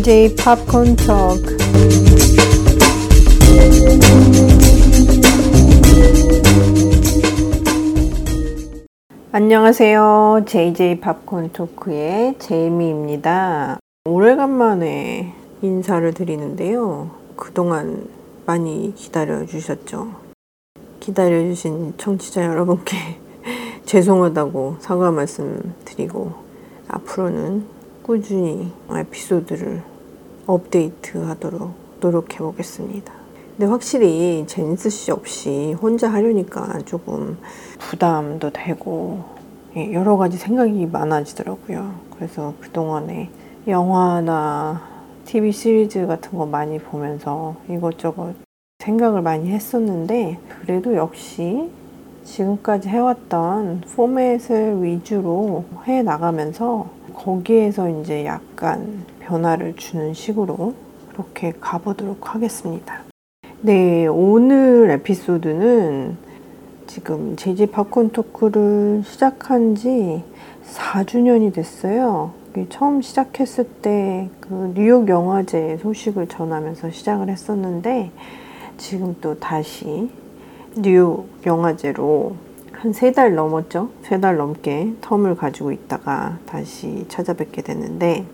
J.J. Popcorn Talk. 안녕하세요. J.J. 팝콘 토크의 제이미입니다. 오래간만에 인사를 드리는데요. 그동안 많이 기다려주셨죠. 기다려주신 청취자 여러분께 죄송하다고 사과 말씀 드리고, 앞으로는 꾸준히 에피소드를 업데이트하도록 노력해 보겠습니다. 근데 확실히 제니스 씨 없이 혼자 하려니까 조금 부담도 되고 여러 가지 생각이 많아지더라고요. 그래서 그동안에 영화나 TV 시리즈 같은 거 많이 보면서 이것저것 생각을 많이 했었는데, 그래도 역시 지금까지 해왔던 포맷을 위주로 해나가면서 거기에서 이제 약간 변화를 주는 식으로 그렇게 가보도록 하겠습니다. 네, 오늘 에피소드는 지금 제이제이 팝콘 토크를 시작한 지 4주년이 됐어요. 처음 시작했을 때 그 뉴욕 영화제 소식을 전하면서 시작을 했었는데, 지금 또 다시 뉴욕 영화제로 한 3달 넘었죠? 3달 넘게 텀을 가지고 있다가 다시 찾아뵙게 됐는데,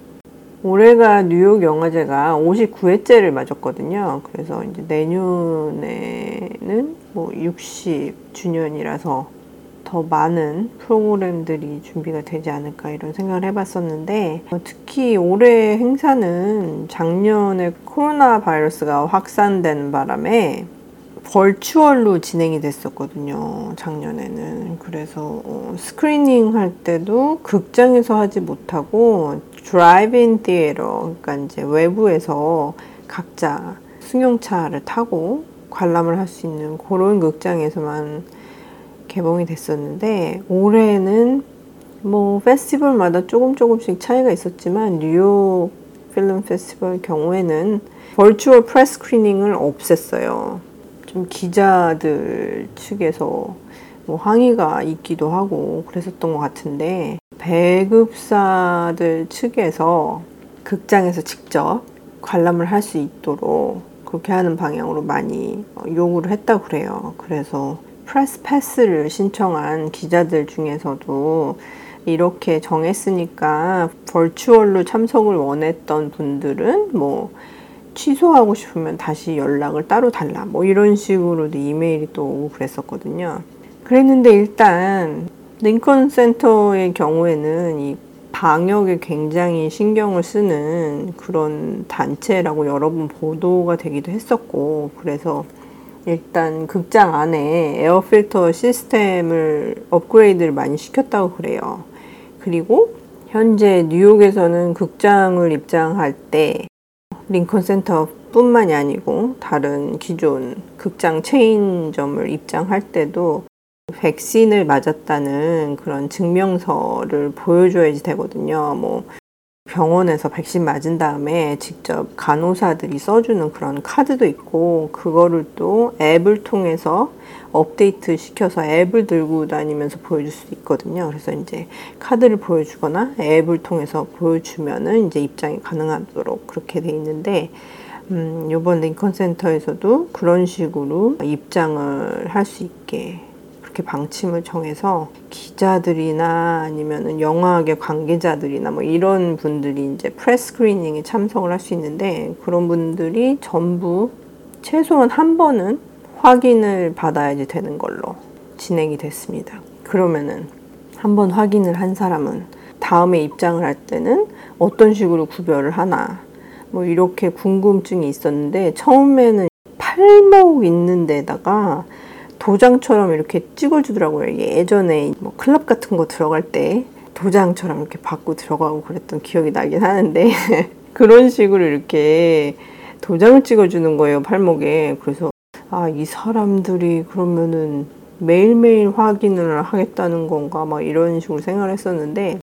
올해가 뉴욕 영화제가 59회째를 맞았거든요. 그래서 이제 내년에는 뭐 60주년이라서 더 많은 프로그램들이 준비가 되지 않을까 이런 생각을 해봤었는데, 특히 올해 행사는 작년에 코로나 바이러스가 확산된 바람에 버추얼로 진행이 됐었거든요, 작년에는. 그래서 스크리닝 할 때도 극장에서 하지 못하고 드라이브인 티에러, 그러니까 이제 외부에서 각자 승용차를 타고 관람을 할 수 있는 그런 극장에서만 개봉이 됐었는데, 올해는 뭐 페스티벌마다 조금씩 차이가 있었지만 뉴욕 필름 페스티벌 경우에는 버추얼 프레스 스크리닝을 없앴어요. 좀 기자들 측에서 뭐 항의가 있기도 하고 그랬었던 것 같은데, 배급사들 측에서 극장에서 직접 관람을 할 수 있도록 그렇게 하는 방향으로 많이 요구를 했다고 그래요. 그래서 프레스 패스를 신청한 기자들 중에서도 이렇게 정했으니까 버추얼로 참석을 원했던 분들은 뭐 취소하고 싶으면 다시 연락을 따로 달라, 뭐 이런 식으로도 이메일이 또 오고 그랬었거든요. 그랬는데 일단 링컨 센터의 경우에는 이 방역에 굉장히 신경을 쓰는 그런 단체라고 여러 번 보도가 되기도 했었고, 그래서 일단 극장 안에 에어필터 시스템을 업그레이드를 많이 시켰다고 그래요. 그리고 현재 뉴욕에서는 극장을 입장할 때 링컨 센터 뿐만이 아니고 다른 기존 극장 체인점을 입장할 때도 백신을 맞았다는 그런 증명서를 보여줘야지 되거든요. 뭐 병원에서 백신 맞은 다음에 직접 간호사들이 써주는 그런 카드도 있고, 그거를 또 앱을 통해서 업데이트 시켜서 앱을 들고 다니면서 보여줄 수도 있거든요. 그래서 이제 카드를 보여주거나 앱을 통해서 보여주면은 이제 입장이 가능하도록 그렇게 돼 있는데, 요번 링컨 센터에서도 그런 식으로 입장을 할 수 있게 이렇게 방침을 정해서 기자들이나 아니면은 영화계 관계자들이나 뭐 이런 분들이 이제 프레스 스크리닝에 참석을 할 수 있는데, 그런 분들이 전부 최소한 한 번은 확인을 받아야지 되는 걸로 진행이 됐습니다. 그러면은 한 번 확인을 한 사람은 다음에 입장을 할 때는 어떤 식으로 구별을 하나, 뭐 이렇게 궁금증이 있었는데, 처음에는 팔목 있는 데다가 도장처럼 이렇게 찍어주더라고요. 예전에 뭐 클럽 같은 거 들어갈 때 도장처럼 이렇게 받고 들어가고 그랬던 기억이 나긴 하는데 그런 식으로 이렇게 도장을 찍어주는 거예요, 팔목에. 그래서 아, 이 사람들이 그러면은 매일매일 확인을 하겠다는 건가 막 이런 식으로 생각을 했었는데,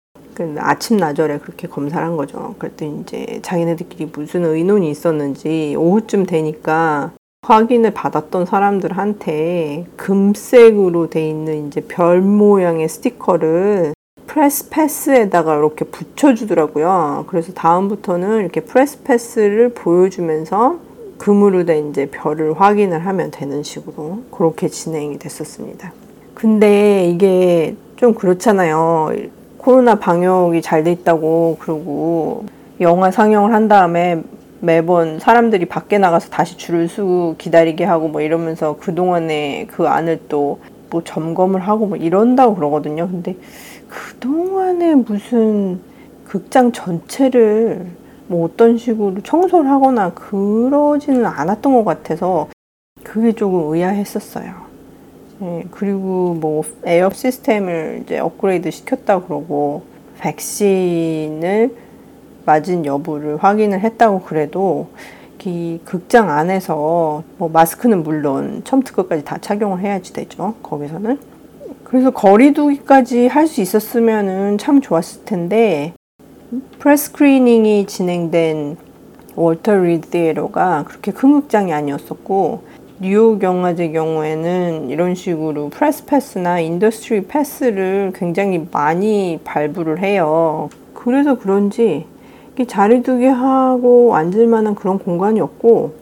아침 나절에 그렇게 검사를 한 거죠. 그랬더니 이제 자기네들끼리 무슨 의논이 있었는지 오후쯤 되니까 확인을 받았던 사람들한테 금색으로 돼 있는 이제 별 모양의 스티커를 프레스 패스에다가 이렇게 붙여주더라고요. 그래서 다음부터는 이렇게 프레스 패스를 보여주면서 금으로 된 이제 별을 확인을 하면 되는 식으로 그렇게 진행이 됐었습니다. 근데 이게 좀 그렇잖아요. 코로나 방역이 잘 돼 있다고 그러고 영화 상영을 한 다음에 매번 사람들이 밖에 나가서 다시 줄을 서고 기다리게 하고 뭐 이러면서 그동안에 그 안을 또 뭐 점검을 하고 뭐 이런다고 그러거든요. 근데 그동안에 무슨 극장 전체를 뭐 어떤 식으로 청소를 하거나 그러지는 않았던 것 같아서 그게 조금 의아했었어요. 예, 그리고 뭐 에어 시스템을 이제 업그레이드 시켰다 그러고 백신을 맞은 여부를 확인을 했다고 그래도 이 극장 안에서 뭐 마스크는 물론 처음부터 끝까지 다 착용을 해야지 되죠. 거기서는. 그래서 거리두기까지 할 수 있었으면은 참 좋았을 텐데 프레스 스크리닝이 진행된 월터 리드 디에로가 그렇게 큰 극장이 아니었었고 뉴욕 영화제 경우에는 이런 식으로 프레스 패스나 인더스트리 패스를 굉장히 많이 발부를 해요. 그래서 그런지 자리 두기 하고 앉을 만한 그런 공간이 없고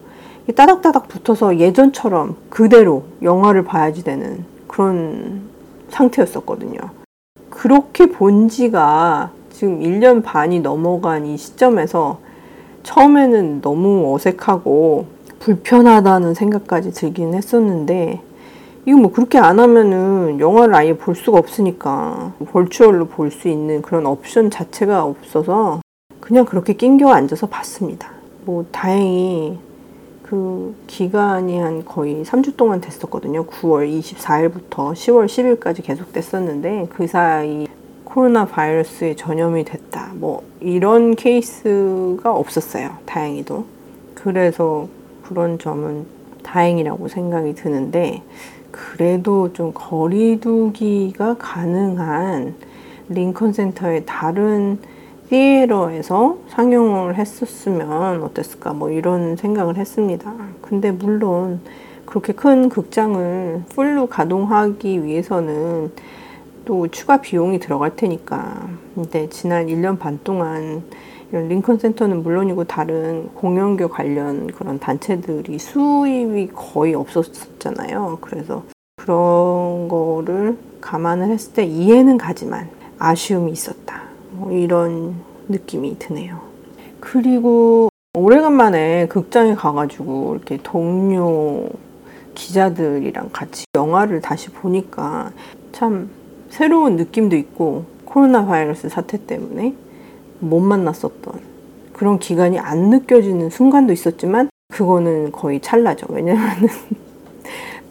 따닥따닥 붙어서 예전처럼 그대로 영화를 봐야지 되는 그런 상태였었거든요. 그렇게 본 지가 지금 1년 반이 넘어간 이 시점에서 처음에는 너무 어색하고 불편하다는 생각까지 들긴 했었는데 이거 뭐 그렇게 안 하면은 영화를 아예 볼 수가 없으니까 버추얼로 볼 수 있는 그런 옵션 자체가 없어서 그냥 그렇게 낑겨 앉아서 봤습니다. 뭐 다행히 그 기간이 한 거의 3주 동안 됐었거든요. 9월 24일부터 10월 10일까지 계속 됐었는데 그 사이 코로나 바이러스에 전염이 됐다 뭐 이런 케이스가 없었어요. 다행히도. 그래서 그런 점은 다행이라고 생각이 드는데 그래도 좀 거리두기가 가능한 링컨 센터의 다른 시에러에서 상영을 했었으면 어땠을까 뭐 이런 생각을 했습니다. 근데 물론 그렇게 큰 극장을 풀로 가동하기 위해서는 또 추가 비용이 들어갈 테니까 근데 지난 1년 반 동안 이런 링컨 센터는 물론이고 다른 공연계 관련 그런 단체들이 수입이 거의 없었잖아요. 그래서 그런 거를 감안을 했을 때 이해는 가지만 아쉬움이 있었다. 이런 느낌이 드네요. 그리고 오래간만에 극장에 가가지고 이렇게 동료 기자들이랑 같이 영화를 다시 보니까 참 새로운 느낌도 있고 코로나 바이러스 사태 때문에 못 만났었던 그런 기간이 안 느껴지는 순간도 있었지만 그거는 거의 찰나죠. 왜냐면은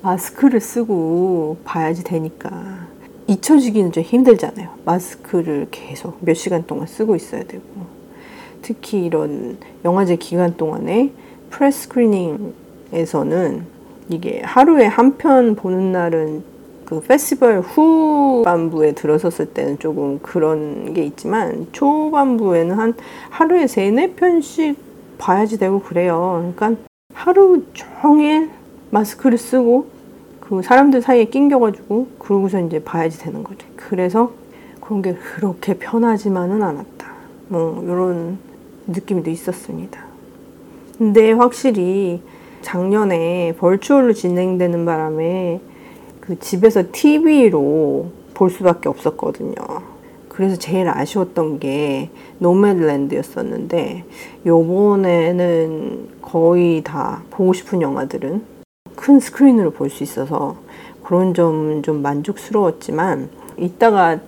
마스크를 쓰고 봐야지 되니까 잊혀지기는 좀 힘들잖아요. 마스크를 계속 몇 시간 동안 쓰고 있어야 되고 특히 이런 영화제 기간 동안에 프레스 스크리닝에서는 이게 하루에 한 편 보는 날은 그 페스티벌 후반부에 들어섰을 때는 조금 그런 게 있지만 초반부에는 한 하루에 3-4편씩 봐야지 되고 그래요. 그러니까 하루 종일 마스크를 쓰고 그 사람들 사이에 낑겨가지고 그러고서 이제 봐야지 되는 거죠. 그래서 그런 게 그렇게 편하지만은 않았다. 뭐 이런 느낌도 있었습니다. 근데 확실히 작년에 버추얼로 진행되는 바람에 그 집에서 TV로 볼 수밖에 없었거든요. 그래서 제일 아쉬웠던 게 노매드랜드였었는데 요번에는 거의 다 보고 싶은 영화들은 큰 스크린으로 볼 수 있어서 그런 점은 좀 만족스러웠지만 이따가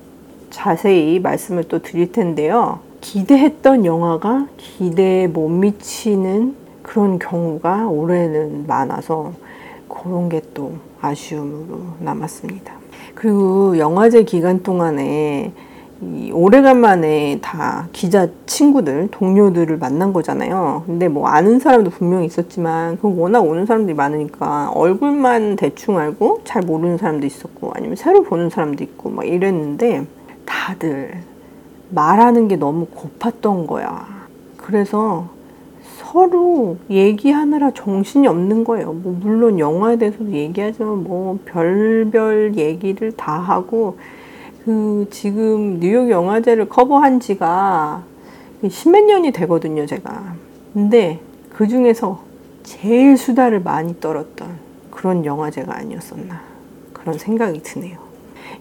자세히 말씀을 또 드릴 텐데요. 기대했던 영화가 기대에 못 미치는 그런 경우가 올해는 많아서 그런 게 또 아쉬움으로 남았습니다. 그리고 영화제 기간 동안에 이 오래간만에 다 기자 친구들, 동료들을 만난 거잖아요. 근데 뭐 아는 사람도 분명히 있었지만 그 워낙 오는 사람들이 많으니까 얼굴만 대충 알고 잘 모르는 사람도 있었고 아니면 새로 보는 사람도 있고 막 이랬는데 다들 말하는 게 너무 고팠던 거야. 그래서 서로 얘기하느라 정신이 없는 거예요. 뭐 물론 영화에 대해서도 얘기하지만 뭐 별별 얘기를 다 하고 그 지금 뉴욕 영화제를 커버한 지가 십몇 년이 되거든요, 제가. 근데 그 중에서 제일 수다를 많이 떨었던 그런 영화제가 아니었었나 그런 생각이 드네요.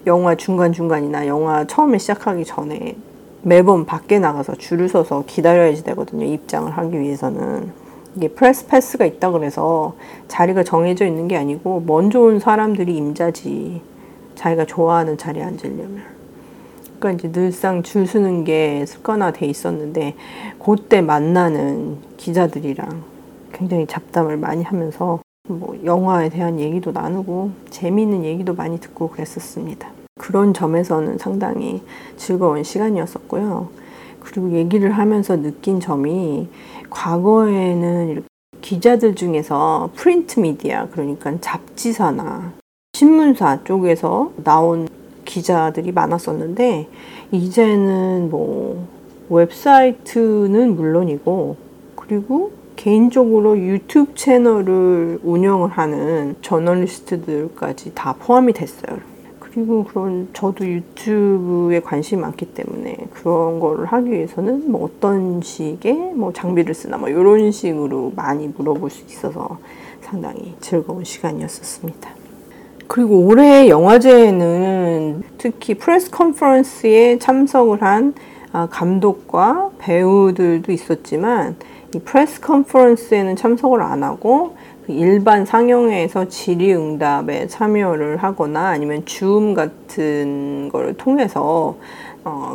영화 중간중간이나 영화 처음에 시작하기 전에 매번 밖에 나가서 줄을 서서 기다려야지 되거든요. 입장을 하기 위해서는. 이게 프레스 패스가 있다 그래서 자리가 정해져 있는 게 아니고 먼저 온 사람들이 임자지. 자기가 좋아하는 자리에 앉으려면. 그러니까 이제 늘상 줄 서는 게 습관화돼 있었는데 그때 만나는 기자들이랑 굉장히 잡담을 많이 하면서 뭐 영화에 대한 얘기도 나누고 재미있는 얘기도 많이 듣고 그랬었습니다. 그런 점에서는 상당히 즐거운 시간이었었고요. 그리고 얘기를 하면서 느낀 점이 과거에는 이렇게 기자들 중에서 프린트 미디어, 그러니까 잡지사나 신문사 쪽에서 나온 기자들이 많았었는데 이제는 뭐 웹사이트는 물론이고 그리고 개인적으로 유튜브 채널을 운영을 하는 저널리스트들까지 다 포함이 됐어요. 그리고 그런 저도 유튜브에 관심이 많기 때문에 그런 거를 하기 위해서는 뭐 어떤 식의 뭐 장비를 쓰나 뭐 이런 식으로 많이 물어볼 수 있어서 상당히 즐거운 시간이었습니다. 그리고 올해 영화제에는 특히 프레스 컨퍼런스에 참석을 한 감독과 배우들도 있었지만 이 프레스 컨퍼런스에는 참석을 안 하고 일반 상영회에서 질의응답에 참여를 하거나 아니면 줌 같은 걸 통해서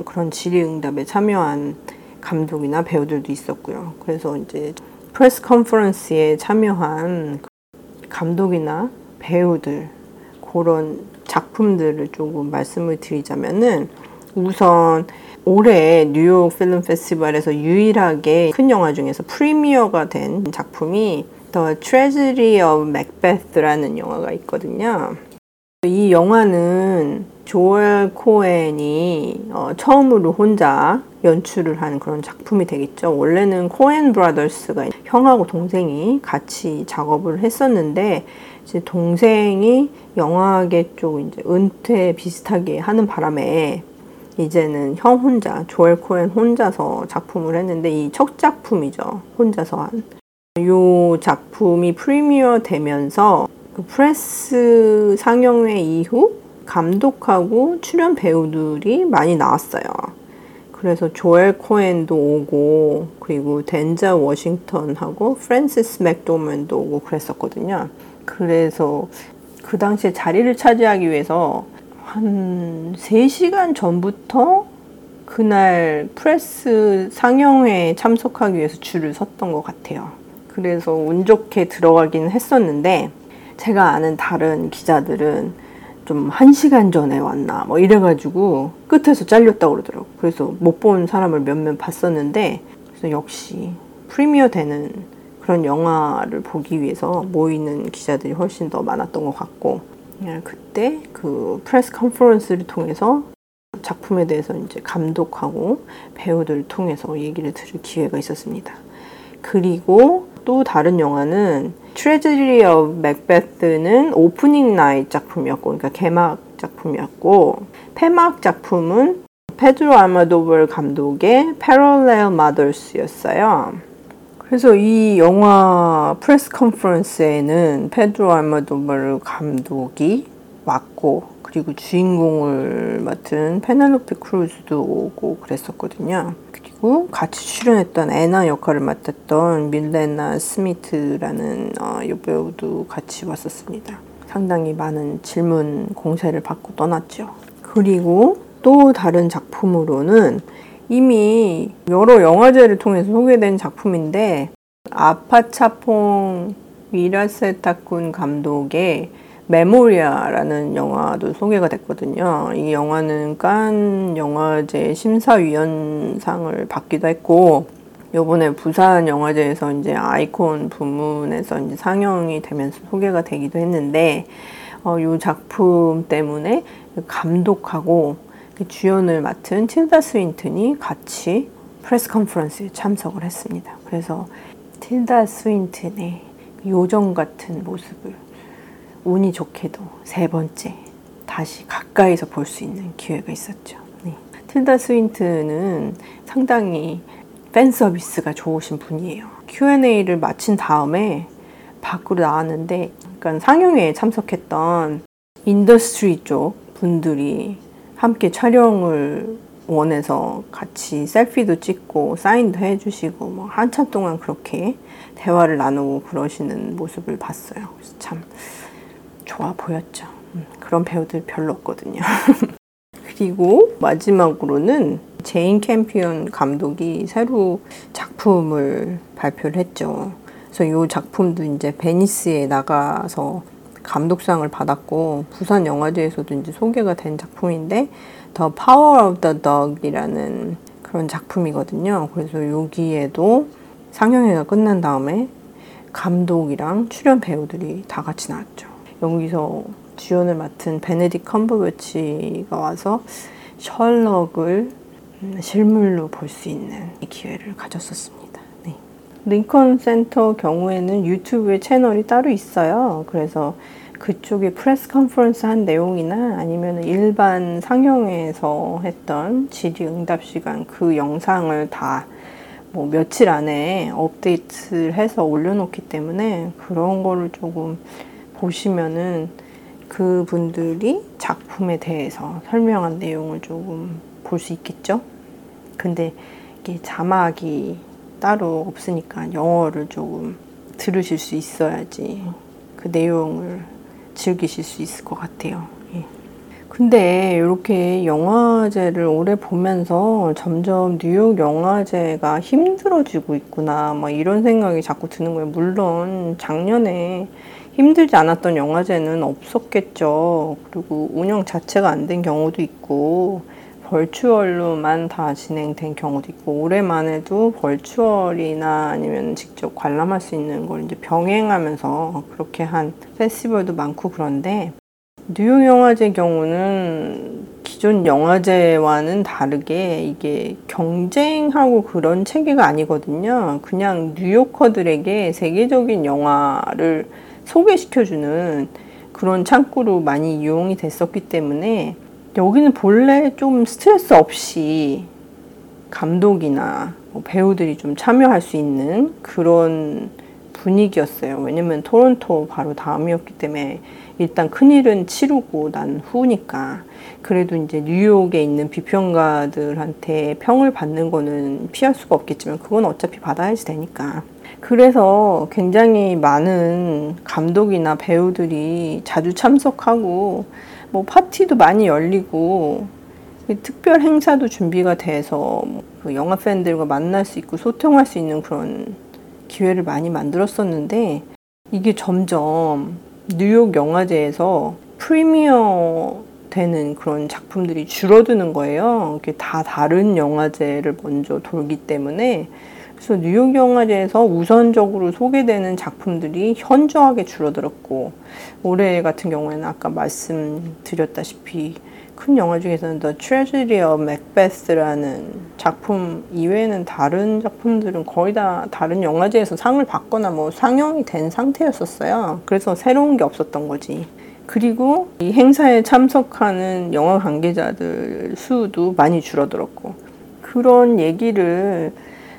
그런 질의응답에 참여한 감독이나 배우들도 있었고요. 그래서 이제 프레스 컨퍼런스에 참여한 감독이나 배우들 그런 작품들을 조금 말씀을 드리자면은 우선 올해 뉴욕 필름 페스티벌에서 유일하게 큰 영화 중에서 프리미어가 된 작품이 The Tragedy of Macbeth라는 영화가 있거든요. 이 영화는 조엘 코엔이 처음으로 혼자 연출을 한 그런 작품이 되겠죠. 원래는 코엔 브라더스가 형하고 동생이 같이 작업을 했었는데 이제 동생이 영화계 쪽 이제 은퇴 비슷하게 하는 바람에 이제는 형 혼자 조엘 코엔 혼자서 작품을 했는데 이 첫 작품이죠. 혼자서 한. 이 작품이 프리미어 되면서 그 프레스 상영회 이후 감독하고 출연 배우들이 많이 나왔어요. 그래서 조엘 코엔도 오고 그리고 덴자 워싱턴하고 프랜시스 맥도먼도 오고 그랬었거든요. 그래서 그 당시에 자리를 차지하기 위해서 한 3시간 전부터 그날 프레스 상영회에 참석하기 위해서 줄을 섰던 것 같아요. 그래서 운 좋게 들어가긴 했었는데 제가 아는 다른 기자들은 좀 1시간 전에 왔나 뭐 이래가지고 끝에서 잘렸다고 그러더라고요. 그래서 못 본 사람을 몇몇 봤었는데 그래서 역시 프리미어 되는 그런 영화를 보기 위해서 모이는 기자들이 훨씬 더 많았던 것 같고 그때 그 프레스 컨퍼런스를 통해서 작품에 대해서 이제 감독하고 배우들을 통해서 얘기를 들을 기회가 있었습니다. 그리고 또 다른 영화는 Tragedy of Macbeth는 오프닝 나잇 작품이었고 그러니까 개막 작품이었고 폐막 작품은 페드로 알모도바르 감독의 Parallel Mothers였어요. 그래서 이 영화 프레스 컨퍼런스에는 페드로 알모도바르 감독이 왔고 그리고 주인공을 맡은 페넬로페 크루즈도 오고 그랬었거든요. 같이 출연했던 애나 역할을 맡았던 밀레나 스미트라는 여배우도 같이 왔었습니다. 상당히 많은 질문 공세를 받고 떠났죠. 그리고 또 다른 작품으로는 이미 여러 영화제를 통해서 소개된 작품인데 아파차퐁 위라세타쿤 감독의 메모리아라는 영화도 소개가 됐거든요. 이 영화는 깐 영화제 심사위원상을 받기도 했고, 요번에 부산 영화제에서 이제 아이콘 부문에서 이제 상영이 되면서 소개가 되기도 했는데, 이 작품 때문에 감독하고 주연을 맡은 틸다 스윈튼이 같이 프레스 컨퍼런스에 참석을 했습니다. 그래서 틸다 스윈튼의 요정 같은 모습을 운이 좋게도 3번째 다시 가까이서 볼 수 있는 기회가 있었죠. 네. 틸다 스윈튼은 상당히 팬 서비스가 좋으신 분이에요. Q&A를 마친 다음에 밖으로 나왔는데, 그러니까 상영회에 참석했던 인더스트리 쪽 분들이 함께 촬영을 원해서 같이 셀피도 찍고 사인도 해주시고 뭐 한참 동안 그렇게 대화를 나누고 그러시는 모습을 봤어요. 그래서 참 좋아 보였죠. 그런 배우들 별로 없거든요. 그리고 마지막으로는 제인 캠피언 감독이 새로 작품을 발표를 했죠. 그래서 이 작품도 이제 베니스에 나가서 감독상을 받았고 부산 영화제에서도 이제 소개가 된 작품인데 The Power of the Dog 이라는 그런 작품이거든요. 그래서 여기에도 상영회가 끝난 다음에 감독이랑 출연 배우들이 다 같이 나왔죠. 여기서 주연을 맡은 베네딕트 컴버배치가 와서 셜록을 실물로 볼 수 있는 기회를 가졌었습니다. 네. 링컨 센터 경우에는 유튜브에 채널이 따로 있어요. 그래서 그쪽에 프레스 컨퍼런스 한 내용이나 아니면 일반 상영회에서 했던 질의응답 시간 그 영상을 다 뭐 며칠 안에 업데이트를 해서 올려놓기 때문에 그런 거를 조금 보시면은 그분들이 작품에 대해서 설명한 내용을 조금 볼 수 있겠죠. 근데 이게 자막이 따로 없으니까 영어를 조금 들으실 수 있어야지 그 내용을 즐기실 수 있을 것 같아요. 예. 근데 이렇게 영화제를 오래 보면서 점점 뉴욕 영화제가 힘들어지고 있구나 막 이런 생각이 자꾸 드는 거예요. 물론 작년에 힘들지 않았던 영화제는 없었겠죠. 그리고 운영 자체가 안 된 경우도 있고 벌추얼로만 다 진행된 경우도 있고 올해만 해도 벌추얼이나 아니면 직접 관람할 수 있는 걸 이제 병행하면서 그렇게 한 페스티벌도 많고 그런데 뉴욕 영화제 경우는 기존 영화제와는 다르게 이게 경쟁하고 그런 체계가 아니거든요. 그냥 뉴요커들에게 세계적인 영화를 소개시켜주는 그런 창구로 많이 이용이 됐었기 때문에 여기는 본래 좀 스트레스 없이 감독이나 배우들이 좀 참여할 수 있는 그런 분위기였어요. 왜냐면 토론토 바로 다음이었기 때문에 일단 큰일은 치르고 난 후니까 그래도 이제 뉴욕에 있는 비평가들한테 평을 받는 거는 피할 수가 없겠지만 그건 어차피 받아야지 되니까. 그래서 굉장히 많은 감독이나 배우들이 자주 참석하고 뭐 파티도 많이 열리고 특별 행사도 준비가 돼서 영화 팬들과 만날 수 있고 소통할 수 있는 그런 기회를 많이 만들었었는데 이게 점점 뉴욕 영화제에서 프리미어 되는 그런 작품들이 줄어드는 거예요. 이게 다 다른 영화제를 먼저 돌기 때문에 그래서 뉴욕 영화제에서 우선적으로 소개되는 작품들이 현저하게 줄어들었고 올해 같은 경우에는 아까 말씀드렸다시피 큰 영화 중에서는 The Tragedy of Macbeth라는 작품 이외에는 다른 작품들은 거의 다 다른 영화제에서 상을 받거나 뭐 상영이 된 상태였었어요. 그래서 새로운 게 없었던 거지. 그리고 이 행사에 참석하는 영화 관계자들 수도 많이 줄어들었고 그런 얘기를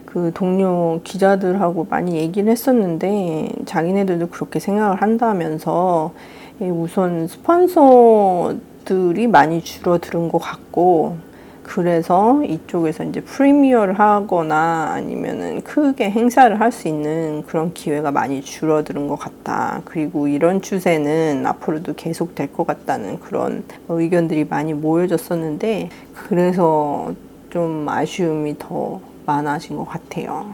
그 동료 기자들하고 많이 얘기를 했었는데 자기네들도 그렇게 생각을 한다면서 우선 스폰서들이 많이 줄어드는 것 같고 그래서 이쪽에서 이제 프리미어를 하거나 아니면은 크게 행사를 할 수 있는 그런 기회가 많이 줄어드는 것 같다. 그리고 이런 추세는 앞으로도 계속 될 것 같다는 그런 의견들이 많이 모여졌었는데 그래서 좀 아쉬움이 더 많아진 것 같아요.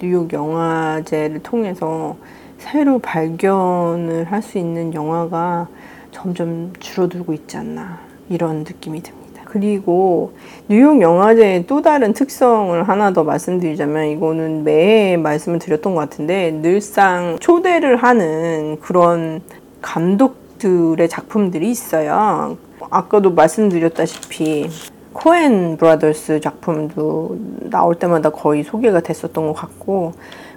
뉴욕 영화제를 통해서 새로 발견을 할 수 있는 영화가 점점 줄어들고 있지 않나 이런 느낌이 듭니다. 그리고 뉴욕 영화제의 또 다른 특성을 하나 더 말씀드리자면 이거는 매해 말씀을 드렸던 것 같은데 늘상 초대를 하는 그런 감독들의 작품들이 있어요. 아까도 말씀드렸다시피 코엔 브라더스 작품도 나올 때마다 거의 소개가 됐었던 것 같고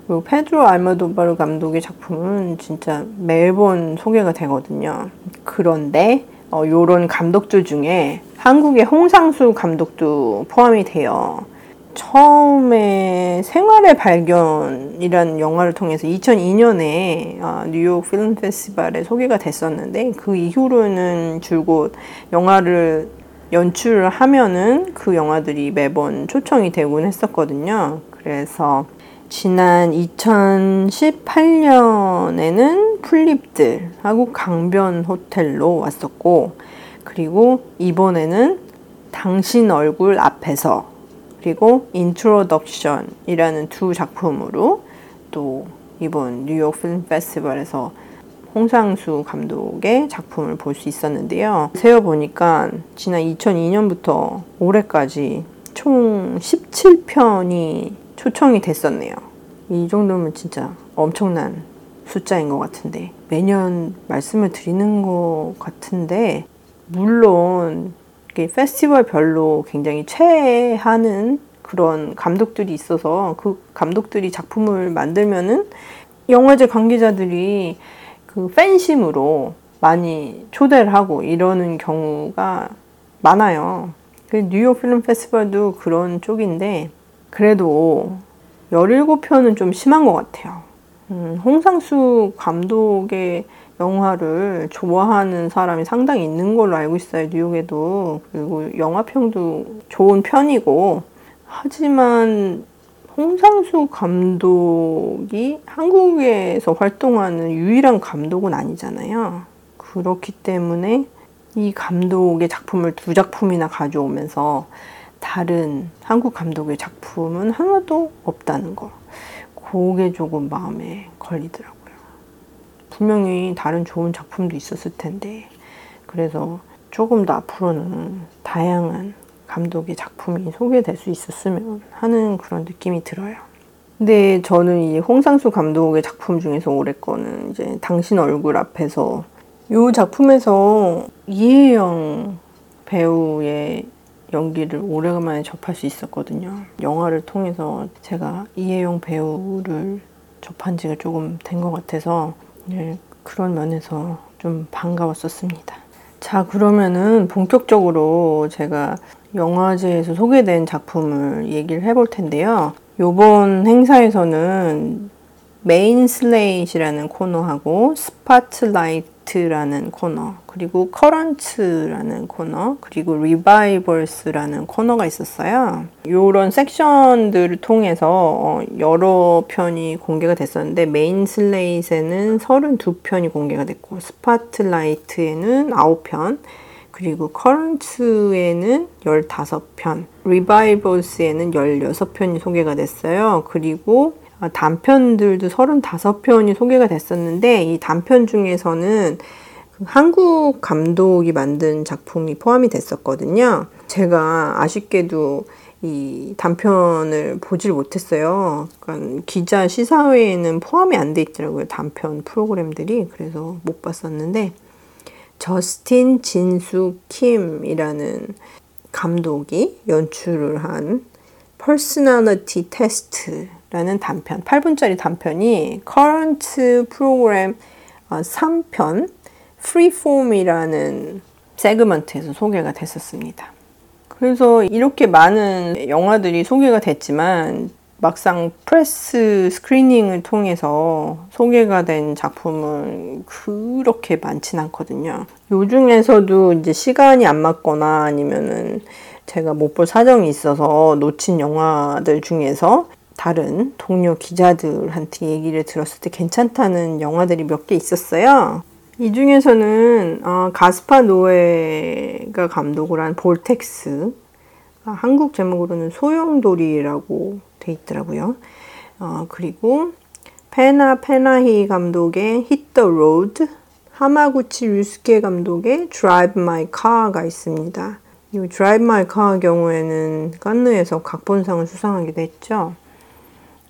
그리고 페드로 알모도바르 감독의 작품은 진짜 매번 소개가 되거든요. 그런데 요런 감독들 중에 한국의 홍상수 감독도 포함이 돼요. 처음에 생활의 발견이라는 영화를 통해서 2002년에 뉴욕 필름 페스티벌에 소개가 됐었는데, 그 이후로는 줄곧 영화를 연출을 하면은 그 영화들이 매번 초청이 되곤 했었거든요. 그래서 지난 2018년에는 풀립들하고 강변 호텔로 왔었고, 그리고 이번에는 당신 얼굴 앞에서, 그리고 인트로덕션이라는 두 작품으로 또 이번 뉴욕 필름 페스티벌에서 홍상수 감독의 작품을 볼 수 있었는데요. 세어보니까 지난 2002년부터 올해까지 총 17편이 초청이 됐었네요. 이 정도면 진짜 엄청난 숫자인 것 같은데, 매년 말씀을 드리는 것 같은데, 물론 페스티벌별로 굉장히 최애하는 그런 감독들이 있어서 그 감독들이 작품을 만들면은 영화제 관계자들이 그 팬심으로 많이 초대를 하고 이러는 경우가 많아요. 그 뉴욕 필름 페스티벌도 그런 쪽인데, 그래도 17편은 좀 심한 것 같아요. 홍상수 감독의 영화를 좋아하는 사람이 상당히 있는 걸로 알고 있어요, 뉴욕에도. 그리고 영화평도 좋은 편이고. 하지만 홍상수 감독이 한국에서 활동하는 유일한 감독은 아니잖아요. 그렇기 때문에 이 감독의 작품을 두 작품이나 가져오면서 다른 한국 감독의 작품은 하나도 없다는 거, 그게 조금 마음에 걸리더라고요. 분명히 다른 좋은 작품도 있었을 텐데, 그래서 조금 더 앞으로는 다양한 감독의 작품이 소개될 수 있었으면 하는 그런 느낌이 들어요. 근데 저는 이 홍상수 감독의 작품 중에서 올해 거는 이제 당신 얼굴 앞에서, 이 작품에서 이혜영 배우의 연기를 오래간만에 접할 수 있었거든요. 영화를 통해서 제가 이혜영 배우를 접한 지가 조금 된 것 같아서, 네, 그런 면에서 좀 반가웠었습니다. 자, 그러면은 본격적으로 제가 영화제에서 소개된 작품을 얘기를 해볼 텐데요. 요번 행사에서는 메인 슬레이트라는 코너하고 스파트라이트라는 코너, 그리고 커런트라는 코너, 그리고 리바이벌스라는 코너가 있었어요. 요런 섹션들을 통해서 여러 편이 공개가 됐었는데, 메인 슬레이트에는 32편이 공개가 됐고, 스파트라이트에는 9편, 그리고 커런트에는 15편, 리바이벌스에는 16편이 소개가 됐어요. 그리고 단편들도 35편이 소개가 됐었는데, 이 단편 중에서는 한국 감독이 만든 작품이 포함이 됐었거든요. 제가 아쉽게도 이 단편을 보질 못했어요. 그러니까 기자 시사회에는 포함이 안 돼 있더라고요, 단편 프로그램들이. 그래서 못 봤었는데, 저스틴 진수 킴이라는 감독이 연출을 한 퍼스널리티 테스트라는 단편, 8분짜리 단편이 커런트 프로그램 3편 프리폼이라는 세그먼트에서 소개가 됐었습니다. 그래서 이렇게 많은 영화들이 소개가 됐지만, 막상 프레스 스크리닝을 통해서 소개가 된 작품은 그렇게 많진 않거든요. 요 중에서도 이제 시간이 안 맞거나 아니면은 제가 못 볼 사정이 있어서 놓친 영화들 중에서 다른 동료 기자들한테 얘기를 들었을 때 괜찮다는 영화들이 몇 개 있었어요. 이 중에서는 가스파 노에가 감독을 한 볼텍스, 한국 제목으로는 소용돌이라고 돼 있더라고요. 그리고 페나 페나히 감독의 Hit the Road, 하마구치 류스케 감독의 Drive My Car가 있습니다. 이 Drive My Car 경우에는 칸느에서 각본상을 수상하기도 했죠.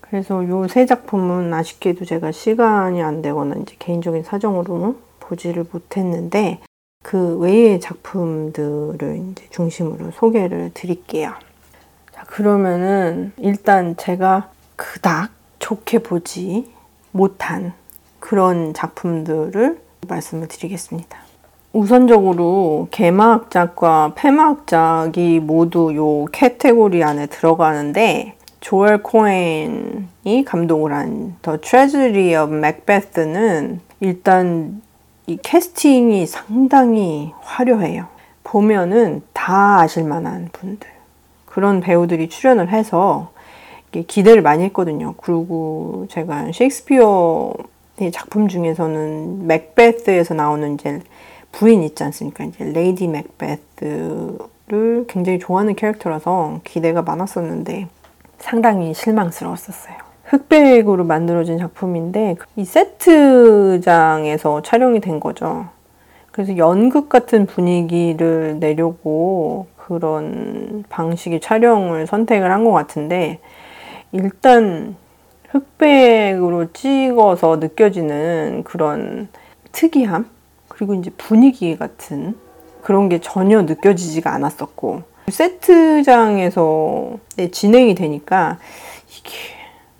그래서 이 세 작품은 아쉽게도 제가 시간이 안 되거나 이제 개인적인 사정으로 보지를 못했는데, 그 외의 작품들을 이제 중심으로 소개를 드릴게요. 자, 그러면은 일단 제가 그닥 좋게 보지 못한 그런 작품들을 말씀을 드리겠습니다. 우선적으로 개마학작과 폐마학작이 모두 요 카테고리 안에 들어가는데 조엘 코엔이 감독을 한 The Tragedy of Macbeth는 일단 이 캐스팅이 상당히 화려해요. 보면은 다 아실만한 분들, 그런 배우들이 출연을 해서 기대를 많이 했거든요. 그리고 제가 셰익스피어의 작품 중에서는 맥베스에서 나오는 이제 부인 있지 않습니까? 이제 레이디 맥베스를 굉장히 좋아하는 캐릭터라서 기대가 많았었는데 상당히 실망스러웠었어요. 흑백으로 만들어진 작품인데 이 세트장에서 촬영이 된 거죠. 그래서 연극 같은 분위기를 내려고 그런 방식의 촬영을 선택을 한 것 같은데, 일단 흑백으로 찍어서 느껴지는 그런 특이함, 그리고 이제 분위기 같은 그런 게 전혀 느껴지지가 않았었고, 세트장에서 진행이 되니까 이게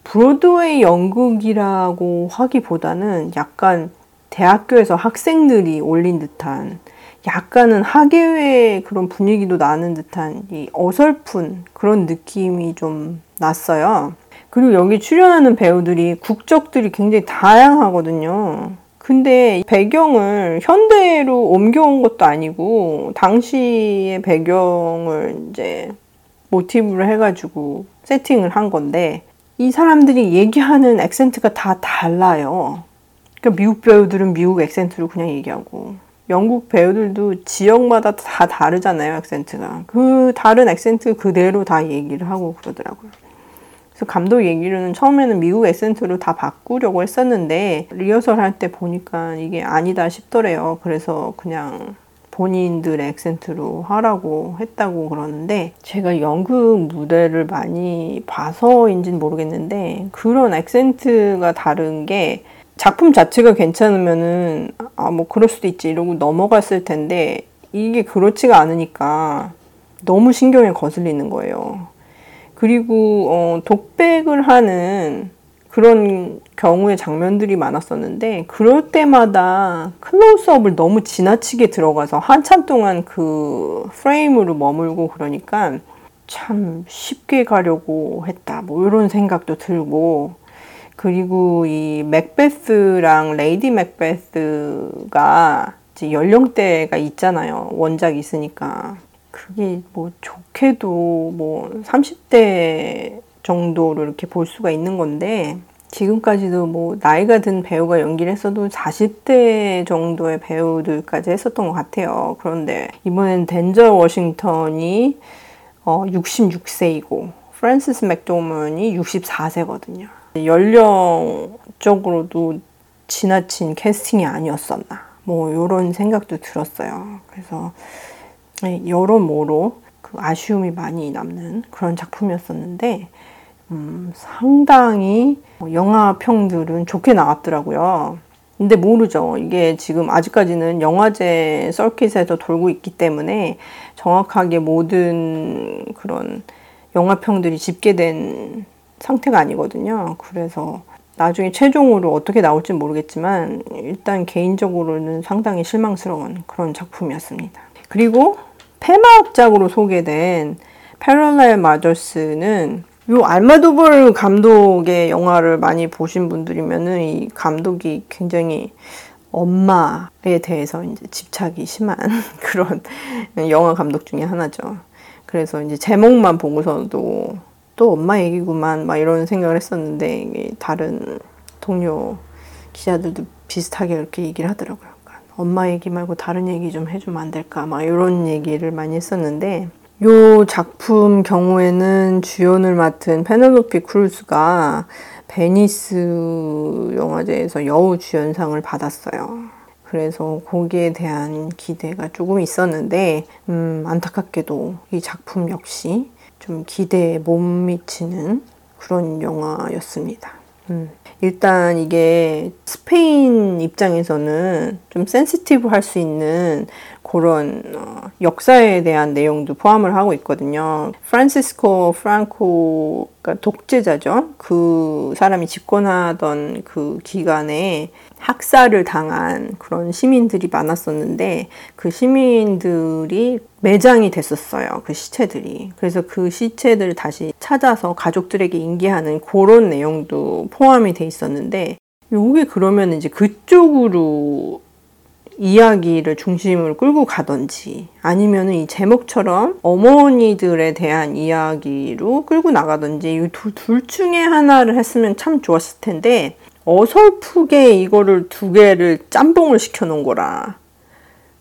브로드웨이 연극이라고 하기보다는 약간 대학교에서 학생들이 올린 듯한 약간은 학예회 그런 분위기도 나는 듯한 이 어설픈 그런 느낌이 좀 났어요. 그리고 여기 출연하는 배우들이 국적들이 굉장히 다양하거든요. 근데 배경을 현대로 옮겨온 것도 아니고 당시의 배경을 이제 모티브로 해가지고 세팅을 한 건데 이 사람들이 얘기하는 액센트가 다 달라요. 그러니까 미국 배우들은 미국 액센트로 그냥 얘기하고 영국 배우들도 지역마다 다 다르잖아요, 액센트가. 그 다른 액센트 그대로 다 얘기를 하고 그러더라고요. 그래서 감독 얘기로는 처음에는 미국 액센트로 다 바꾸려고 했었는데 리허설 할 때 보니까 이게 아니다 싶더래요. 그래서 그냥 본인들의 액센트로 하라고 했다고 그러는데, 제가 연극 무대를 많이 봐서인지는 모르겠는데 그런 액센트가 다른 게 작품 자체가 괜찮으면은 아 뭐 그럴 수도 있지 이러고 넘어갔을 텐데 이게 그렇지가 않으니까 너무 신경이 거슬리는 거예요. 그리고 독백을 하는 그런 경우의 장면들이 많았었는데 그럴 때마다 클로즈업을 너무 지나치게 들어가서 한참 동안 그 프레임으로 머물고 그러니까 참 쉽게 가려고 했다 뭐 이런 생각도 들고, 그리고 이 맥베스랑 레이디 맥베스가 이제 연령대가 있잖아요. 원작이 있으니까. 그게 뭐 좋게도 뭐 30대 정도로 이렇게 볼 수가 있는 건데 지금까지도 뭐 나이가 든 배우가 연기를 했어도 40대 정도의 배우들까지 했었던 것 같아요. 그런데 이번엔 덴젤 워싱턴이 66세이고 프랜시스 맥도먼이 64세거든요. 연령적으로도 지나친 캐스팅이 아니었었나 뭐 이런 생각도 들었어요. 그래서 여러모로 그 아쉬움이 많이 남는 그런 작품이었었는데 상당히 영화평들은 좋게 나왔더라고요. 근데 모르죠. 이게 지금 아직까지는 영화제 서킷에서 돌고 있기 때문에 정확하게 모든 그런 영화평들이 집계된 상태가 아니거든요. 그래서 나중에 최종으로 어떻게 나올지는 모르겠지만 일단 개인적으로는 상당히 실망스러운 그런 작품이었습니다. 그리고 폐마학작으로 소개된 패럴렐 마더스는 이 알마도바르 감독의 영화를 많이 보신 분들이면은 이 감독이 굉장히 엄마에 대해서 이제 집착이 심한 그런 영화 감독 중에 하나죠. 그래서 이제 제목만 보고서도 또 엄마 얘기구만 막 이런 생각을 했었는데 이게 다른 동료 기자들도 비슷하게 그렇게 얘기를 하더라고요. 약간 엄마 얘기 말고 다른 얘기 좀 해주면 안 될까 막 이런 얘기를 많이 했었는데, 이 작품 경우에는 주연을 맡은 페넬로피 크루즈가 베니스 영화제에서 여우 주연상을 받았어요. 그래서 거기에 대한 기대가 조금 있었는데 안타깝게도 이 작품 역시 좀 기대에 못 미치는 그런 영화였습니다. 일단 이게 스페인 입장에서는 좀 센시티브할 수 있는 그런 역사에 대한 내용도 포함을 하고 있거든요. 프란시스코 프랑코가 독재자죠. 그 사람이 집권하던 그 기간에 학살을 당한 그런 시민들이 많았었는데 그 시민들이 매장이 됐었어요. 그 시체들이. 그래서 그 시체들을 다시 찾아서 가족들에게 인계하는 그런 내용도 포함이 돼 있었는데 요게 그러면 이제 그쪽으로 이야기를 중심으로 끌고 가든지 아니면 이 제목처럼 어머니들에 대한 이야기로 끌고 나가든지 이 둘 중에 하나를 했으면 참 좋았을 텐데 어설프게 이거를 두 개를 짬뽕을 시켜놓은 거라.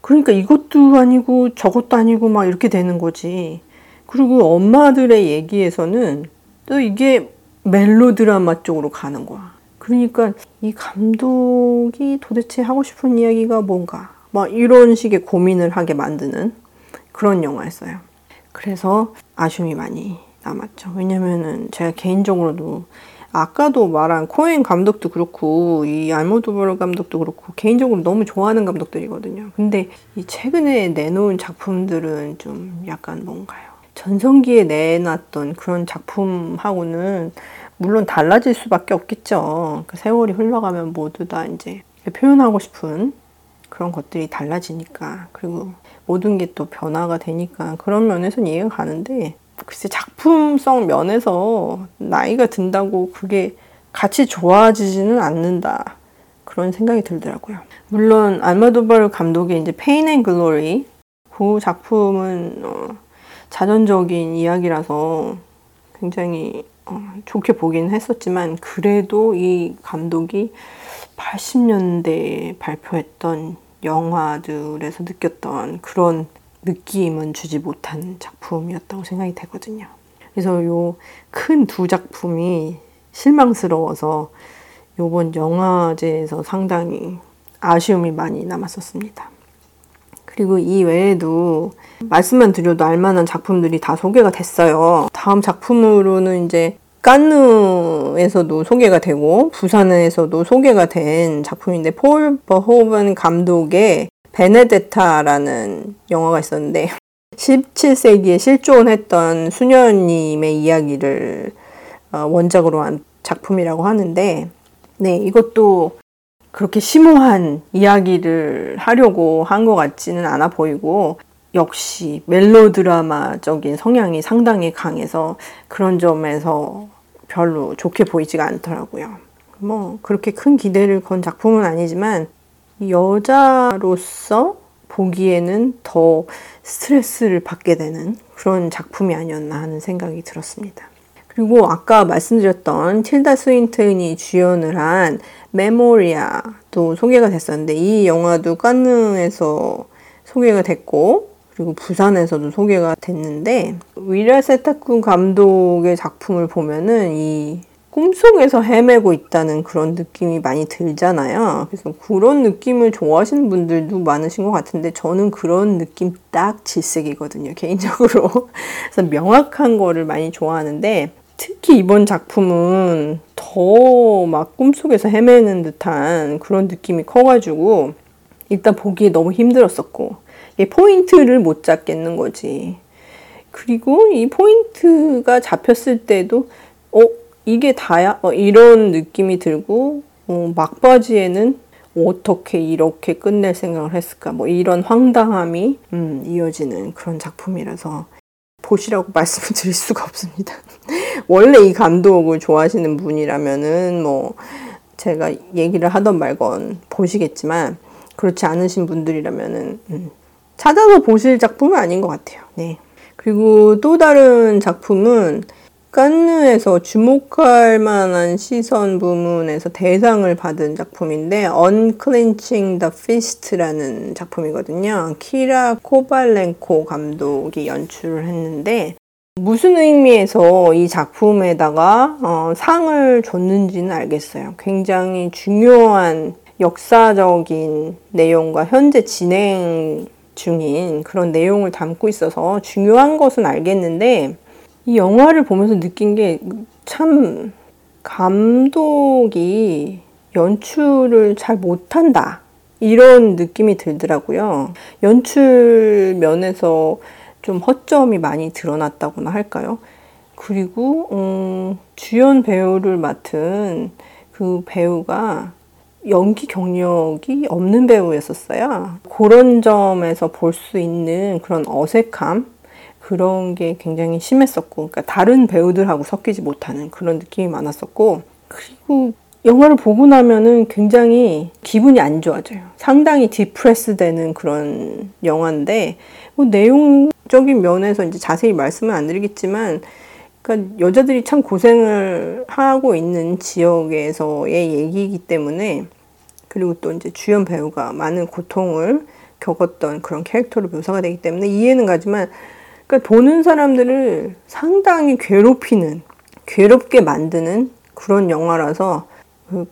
그러니까 이것도 아니고 저것도 아니고 막 이렇게 되는 거지. 그리고 엄마들의 얘기에서는 또 이게 멜로드라마 쪽으로 가는 거야. 그러니까 이 감독이 도대체 하고 싶은 이야기가 뭔가 막 이런 식의 고민을 하게 만드는 그런 영화였어요. 그래서 아쉬움이 많이 남았죠. 왜냐면은 제가 개인적으로도 아까도 말한 코엔 감독도 그렇고 이 알모도바르 감독도 그렇고 개인적으로 너무 좋아하는 감독들이거든요. 근데 이 최근에 내놓은 작품들은 좀 약간 뭔가요. 전성기에 내놨던 그런 작품하고는 물론 달라질 수밖에 없겠죠. 그 세월이 흘러가면 모두 다 이제 표현하고 싶은 그런 것들이 달라지니까 그리고 모든 게 또 변화가 되니까 그런 면에서는 이해가 가는데 글쎄 작품성 면에서 나이가 든다고 그게 같이 좋아지지는 않는다 그런 생각이 들더라고요. 물론 알모도바르 감독의 이제 페인 앤 글로리 그 작품은 자전적인 이야기라서 굉장히 좋게 보긴 했었지만 그래도 이 감독이 80년대에 발표했던 영화들에서 느꼈던 그런 느낌은 주지 못한 작품이었다고 생각이 되거든요. 그래서 요 큰 두 작품이 실망스러워서 요번 영화제에서 상당히 아쉬움이 많이 남았었습니다. 그리고 이 외에도 말씀만 드려도 알만한 작품들이 다 소개가 됐어요. 다음 작품으로는 이제 깐느에서도 소개가 되고 부산에서도 소개가 된 작품인데 폴 버호븐 감독의 베네데타라는 영화가 있었는데 17세기에 실존했던 수녀님의 이야기를 원작으로 한 작품이라고 하는데 네 이것도 그렇게 심오한 이야기를 하려고 한 것 같지는 않아 보이고 역시 멜로드라마적인 성향이 상당히 강해서 그런 점에서 별로 좋게 보이지가 않더라고요. 뭐 그렇게 큰 기대를 건 작품은 아니지만 여자로서 보기에는 더 스트레스를 받게 되는 그런 작품이 아니었나 하는 생각이 들었습니다. 그리고 아까 말씀드렸던 틸다 스윈튼이 주연을 한 메모리아도 소개가 됐었는데 이 영화도 깐느에서 소개가 됐고 그리고 부산에서도 소개가 됐는데 위라세타쿠 감독의 작품을 보면은 이 꿈속에서 헤매고 있다는 그런 느낌이 많이 들잖아요. 그래서 그런 느낌을 좋아하시는 분들도 많으신 것 같은데 저는 그런 느낌 딱 질색이거든요. 개인적으로. 그래서 명확한 거를 많이 좋아하는데 특히 이번 작품은 더 막 꿈속에서 헤매는 듯한 그런 느낌이 커가지고 일단 보기에 너무 힘들었었고 이게 포인트를 못 잡겠는 거지. 그리고 이 포인트가 잡혔을 때도 이게 다야? 이런 느낌이 들고 막바지에는 어떻게 이렇게 끝낼 생각을 했을까? 이런 황당함이 이어지는 그런 작품이라서 보시라고 말씀을 드릴 수가 없습니다. 원래 이 감독을 좋아하시는 분이라면은 제가 얘기를 하던 말건 보시겠지만 그렇지 않으신 분들이라면은 찾아서 보실 작품은 아닌 것 같아요. 네. 그리고 또 다른 작품은 깐느에서 주목할 만한 시선 부문에서 대상을 받은 작품인데 Unclenching the Fist라는 작품이거든요. 키라 코발렌코 감독이 연출을 했는데 무슨 의미에서 이 작품에다가 상을 줬는지는 알겠어요. 굉장히 중요한 역사적인 내용과 현재 진행 중인 그런 내용을 담고 있어서 중요한 것은 알겠는데 이 영화를 보면서 느낀 게 참 감독이 연출을 잘 못한다 이런 느낌이 들더라고요. 연출 면에서 좀 허점이 많이 드러났다고나 할까요? 그리고 주연 배우를 맡은 그 배우가 연기 경력이 없는 배우였었어요. 그런 점에서 볼 수 있는 그런 어색함, 그런 게 굉장히 심했었고, 그러니까 다른 배우들하고 섞이지 못하는 그런 느낌이 많았었고, 그리고 영화를 보고 나면은 굉장히 기분이 안 좋아져요. 상당히 디프레스 되는 그런 영화인데, 뭐 내용적인 면에서 이제 자세히 말씀은 안 드리겠지만, 그러니까 여자들이 참 고생을 하고 있는 지역에서의 얘기이기 때문에, 그리고 또 이제 주연 배우가 많은 고통을 겪었던 그런 캐릭터로 묘사가 되기 때문에 이해는 가지만, 그러니까 보는 사람들을 상당히 괴롭게 만드는 그런 영화라서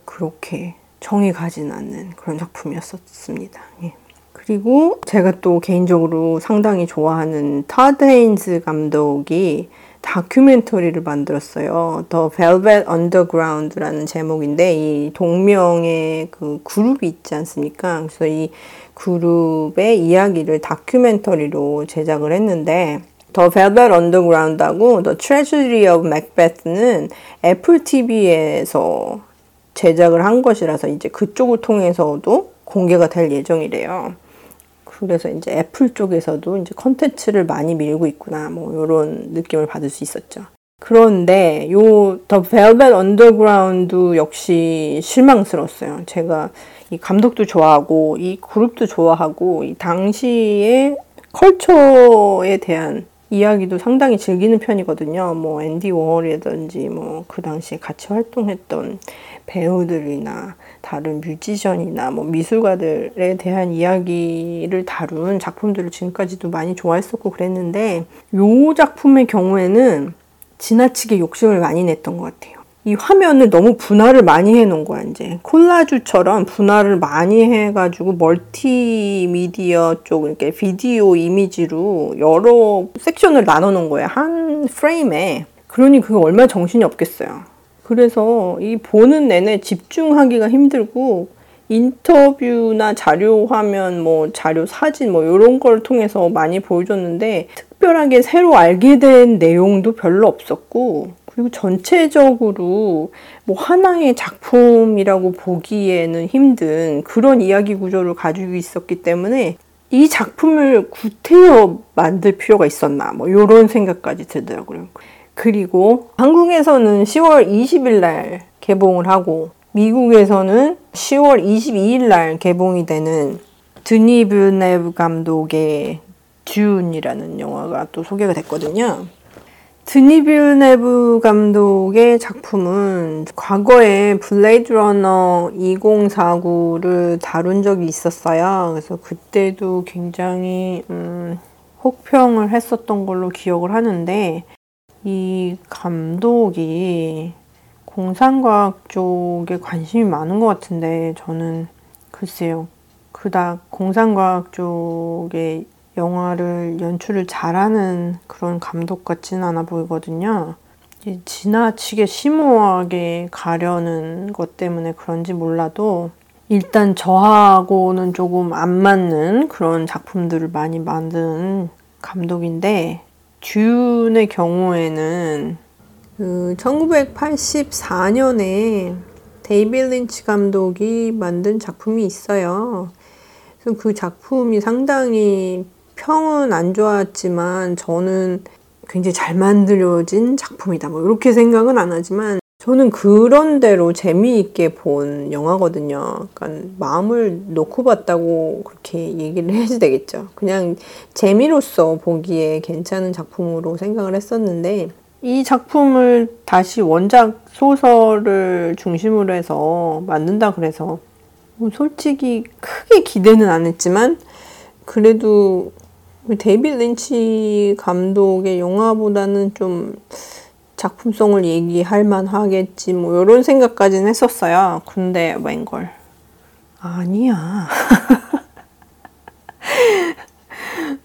그렇게 정이 가진 않는 그런 작품이었습니다. 예. 그리고 제가 또 개인적으로 상당히 좋아하는 타드 헤인즈 감독이 다큐멘터리를 만들었어요. The Velvet Underground라는 제목인데, 이 동명의 그 그룹이 있지 않습니까? 그래서 이 그룹의 이야기를 다큐멘터리로 제작을 했는데, The Velvet Underground하고 The Tragedy of Macbeth는 애플 TV에서 제작을 한 것이라서 이제 그쪽을 통해서도 공개가 될 예정이래요. 그래서 이제 애플 쪽에서도 이제 컨텐츠를 많이 밀고 있구나, 뭐 이런 느낌을 받을 수 있었죠. 그런데 요 더 벨벳 언더그라운드 역시 실망스러웠어요. 제가 이 감독도 좋아하고 이 그룹도 좋아하고 이 당시의 컬처에 대한 이야기도 상당히 즐기는 편이거든요. 뭐 앤디 워홀이라든지 뭐 그 당시에 같이 활동했던 배우들이나 다른 뮤지션이나 뭐 미술가들에 대한 이야기를 다룬 작품들을 지금까지도 많이 좋아했었고 그랬는데, 요 작품의 경우에는 지나치게 욕심을 많이 냈던 것 같아요. 이 화면을 너무 분할을 많이 해놓은 거야. 이제 콜라주처럼 분할을 많이 해가지고 멀티미디어 쪽, 이렇게 비디오 이미지로 여러 섹션을 나눠놓은 거예요, 한 프레임에. 그러니 그게 얼마나 정신이 없겠어요. 그래서 이 보는 내내 집중하기가 힘들고, 인터뷰나 자료 화면, 뭐 자료 사진, 뭐 이런 걸 통해서 많이 보여줬는데 특별하게 새로 알게 된 내용도 별로 없었고, 그리고 전체적으로 뭐 하나의 작품이라고 보기에는 힘든 그런 이야기 구조를 가지고 있었기 때문에 이 작품을 구태여 만들 필요가 있었나, 뭐 이런 생각까지 들더라고요. 그리고 한국에서는 10월 20일 날 개봉을 하고 미국에서는 10월 22일 날 개봉이 되는 드니 빌네브 감독의 듄이라는 영화가 또 소개가 됐거든요. 드니 빌네브 감독의 작품은 과거에 블레이드 러너 2049를 다룬 적이 있었어요. 그래서 그때도 굉장히 혹평을 했었던 걸로 기억을 하는데, 이 감독이 공상과학 쪽에 관심이 많은 것 같은데, 저는 글쎄요, 그닥 공상과학 쪽에 영화를 연출을 잘하는 그런 감독 같지는 않아 보이거든요. 지나치게 심오하게 가려는 것 때문에 그런지 몰라도 일단 저하고는 조금 안 맞는 그런 작품들을 많이 만든 감독인데, 듄의 경우에는 1984년에 데이비드 린치 감독이 만든 작품이 있어요. 그래서 그 작품이 상당히 평은 안 좋았지만 저는 굉장히 잘 만들어진 작품이다, 뭐 이렇게 생각은 안 하지만 저는 그런대로 재미있게 본 영화거든요. 그러니까 마음을 놓고 봤다고 그렇게 얘기를 해야지 되겠죠. 그냥 재미로서 보기에 괜찮은 작품으로 생각을 했었는데, 이 작품을 다시 원작 소설을 중심으로 해서 만든다 그래서 솔직히 크게 기대는 안 했지만, 그래도 데이비드 린치 감독의 영화보다는 좀 작품성을 얘기할 만하겠지 뭐 이런 생각까지는 했었어요. 근데 웬걸, 아니야.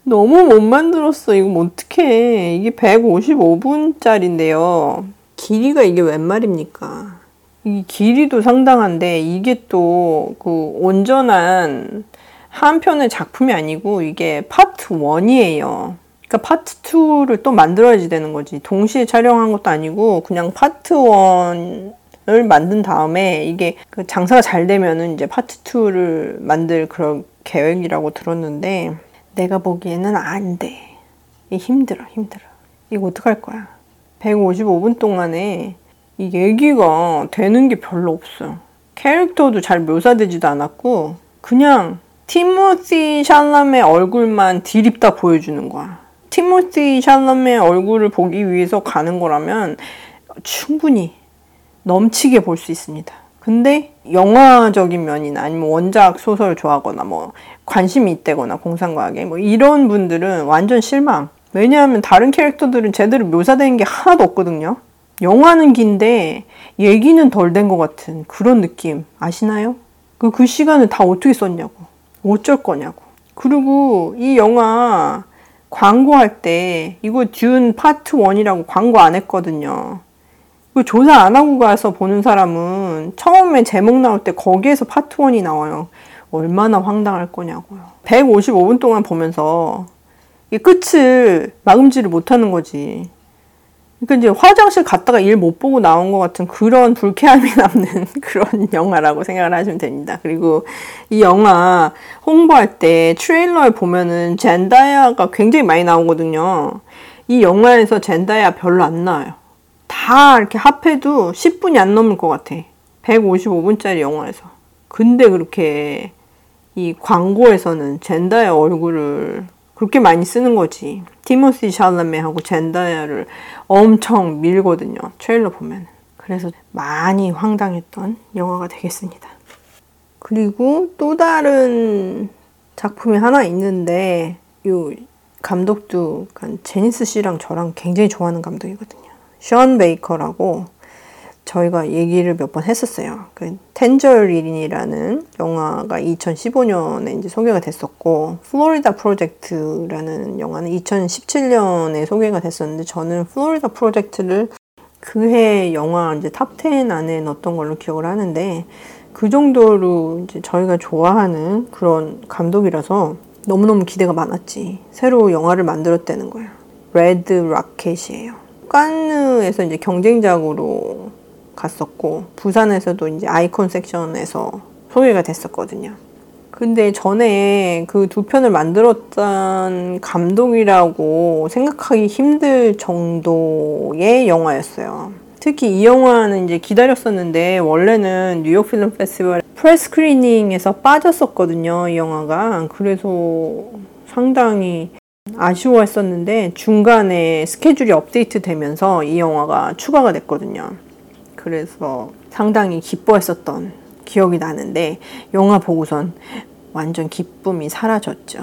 너무 못 만들었어. 이거 어떡해. 이게 155분짜리인데요. 길이가 이게 웬 말입니까? 이 길이도 상당한데 이게 또 그 온전한 한 편의 작품이 아니고 이게 파트 1이에요. 그러니까 파트 2를 또 만들어야지 되는 거지. 동시에 촬영한 것도 아니고 그냥 파트 1을 만든 다음에 이게 그 장사가 잘 되면은 이제 파트 2를 만들 그런 계획이라고 들었는데 내가 보기에는 안 돼. 힘들어. 이거 어떡할 거야. 155분 동안에 이 얘기가 되는 게 별로 없어. 캐릭터도 잘 묘사되지도 않았고 그냥 티모시 샬라메 얼굴만 디립다 보여주는 거야. 티모시 샬라메 얼굴을 보기 위해서 가는 거라면 충분히 넘치게 볼 수 있습니다. 근데 영화적인 면이나 아니면 원작 소설을 좋아하거나 뭐 관심이 있대거나 공상과학에 뭐 이런 분들은 완전 실망. 왜냐하면 다른 캐릭터들은 제대로 묘사된 게 하나도 없거든요. 영화는 긴데 얘기는 덜 된 것 같은 그런 느낌 아시나요? 그 시간을 다 어떻게 썼냐고. 어쩔 거냐고. 그리고 이 영화 광고할 때 이거 듄 파트 1이라고 광고 안 했거든요. 조사 안 하고 가서 보는 사람은 처음에 제목 나올 때 거기에서 파트 1이 나와요. 얼마나 황당할 거냐고요. 155분 동안 보면서 이 끝을 막음지를 못하는 거지. 그러니까 이제 화장실 갔다가 일 못 보고 나온 것 같은 그런 불쾌함이 남는 그런 영화라고 생각을 하시면 됩니다. 그리고 이 영화 홍보할 때 트레일러에 보면은 젠다야가 굉장히 많이 나오거든요. 이 영화에서 젠다야 별로 안 나와요. 다 이렇게 합해도 10분이 안 넘을 것 같아. 155분짜리 영화에서. 근데 그렇게 이 광고에서는 젠다야 얼굴을 그렇게 많이 쓰는 거지. 티모시 샬라메하고 젠다야를 엄청 밀거든요. 트레일러 보면. 그래서 많이 황당했던 영화가 되겠습니다. 그리고 또 다른 작품이 하나 있는데 이 감독도 제니스 씨랑 저랑 굉장히 좋아하는 감독이거든요. 션 베이커라고 저희가 얘기를 몇 번 했었어요. 그 텐저린이라는 영화가 2015년에 이제 소개가 됐었고 플로리다 프로젝트라는 영화는 2017년에 소개가 됐었는데 저는 플로리다 프로젝트를 그해 영화 이제 탑 10 안에 넣었던 걸로 기억을 하는데 그 정도로 이제 저희가 좋아하는 그런 감독이라서 너무너무 기대가 많았지. 새로 영화를 만들었다는 거야. 레드 라켓이에요. 깐느에서 이제 경쟁작으로 갔었고 부산에서도 이제 아이콘 섹션에서 소개가 됐었거든요. 근데 전에 그 두 편을 만들었던 감독이라고 생각하기 힘들 정도의 영화였어요. 특히 이 영화는 이제 기다렸었는데 원래는 뉴욕 필름 페스티벌 프레스 스크리닝에서 빠졌었거든요. 이 영화가. 그래서 상당히 아쉬워했었는데 중간에 스케줄이 업데이트 되면서 이 영화가 추가가 됐거든요. 그래서 상당히 기뻐했었던 기억이 나는데 영화 보고선 완전 기쁨이 사라졌죠.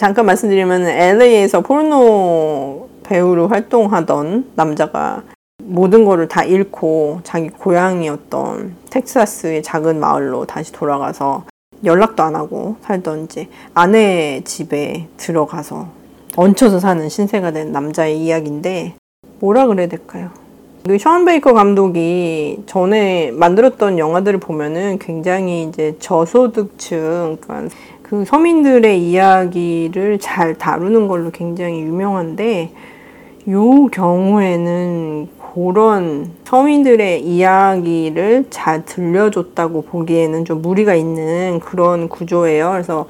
잠깐 말씀드리면 LA에서 포르노 배우로 활동하던 남자가 모든 거를 다 잃고 자기 고향이었던 텍사스의 작은 마을로 다시 돌아가서 연락도 안 하고 살던 이제 아내 집에 들어가서 얹혀서 사는 신세가 된 남자의 이야기인데 뭐라 그래야 될까요? 션 베이커 감독이 전에 만들었던 영화들을 보면은 굉장히 이제 저소득층, 그러니까 그 서민들의 이야기를 잘 다루는 걸로 굉장히 유명한데 요 경우에는 그런 서민들의 이야기를 잘 들려줬다고 보기에는 좀 무리가 있는 그런 구조예요. 그래서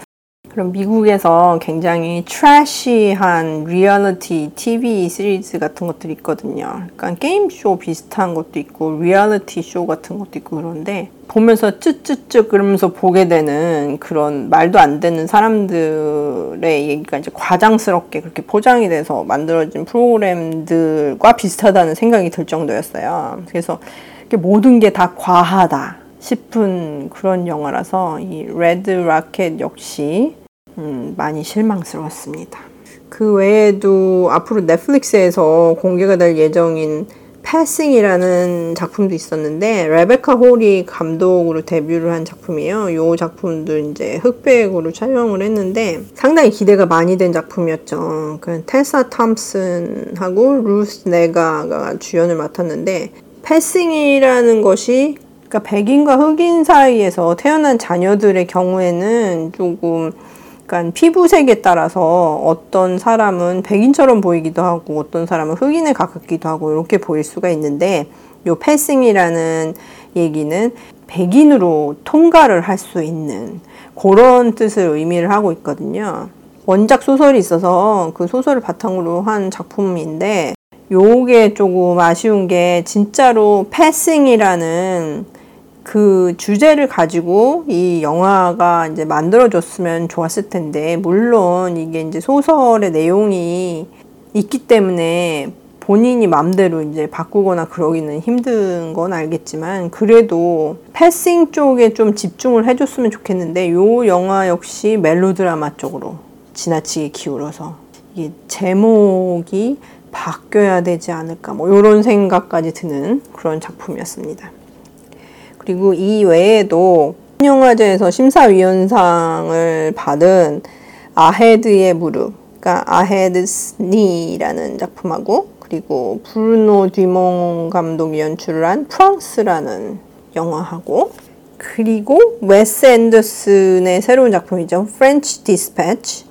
그럼 미국에서 굉장히 트래시한 리얼리티 TV 시리즈 같은 것들이 있거든요. 그러니까 게임쇼 비슷한 것도 있고 리얼리티 쇼 같은 것도 있고 그런데 보면서 쯧쯧쯧 그러면서 보게 되는 그런 말도 안 되는 사람들의 얘기가 이제 과장스럽게 그렇게 포장이 돼서 만들어진 프로그램들과 비슷하다는 생각이 들 정도였어요. 그래서 모든 게 다 과하다 싶은 그런 영화라서 이 레드 라켓 역시 많이 실망스러웠습니다. 그 외에도 앞으로 넷플릭스에서 공개가 될 예정인 패싱이라는 작품도 있었는데 레베카 홀이 감독으로 데뷔를 한 작품이에요. 이 작품도 이제 흑백으로 촬영을 했는데 상당히 기대가 많이 된 작품이었죠. 테사 탐슨하고 루스 네가가 주연을 맡았는데 패싱이라는 것이, 그러니까 백인과 흑인 사이에서 태어난 자녀들의 경우에는 조금 약간 피부색에 따라서 어떤 사람은 백인처럼 보이기도 하고 어떤 사람은 흑인에 가깝기도 하고 이렇게 보일 수가 있는데, 요 패싱이라는 얘기는 백인으로 통과를 할 수 있는 그런 뜻을 의미를 하고 있거든요. 원작 소설이 있어서 그 소설을 바탕으로 한 작품인데, 요게 조금 아쉬운 게 진짜로 패싱이라는 그 주제를 가지고 이 영화가 이제 만들어졌으면 좋았을 텐데, 물론 이게 이제 소설의 내용이 있기 때문에 본인이 맘대로 이제 바꾸거나 그러기는 힘든 건 알겠지만, 그래도 패싱 쪽에 좀 집중을 해줬으면 좋겠는데, 요 영화 역시 멜로드라마 쪽으로 지나치게 기울어서 이게 제목이 바뀌어야 되지 않을까, 뭐 요런 생각까지 드는 그런 작품이었습니다. 그리고 이 외에도 영화제에서 심사위원상을 받은 아헤드의 무릎, 그러니까 아헤드's knee라는 작품하고, 그리고 브루노 듀몽 감독이 연출을 한 프랑스라는 영화하고, 그리고 웨스 앤더슨의 새로운 작품이죠. 프렌치 디스패치.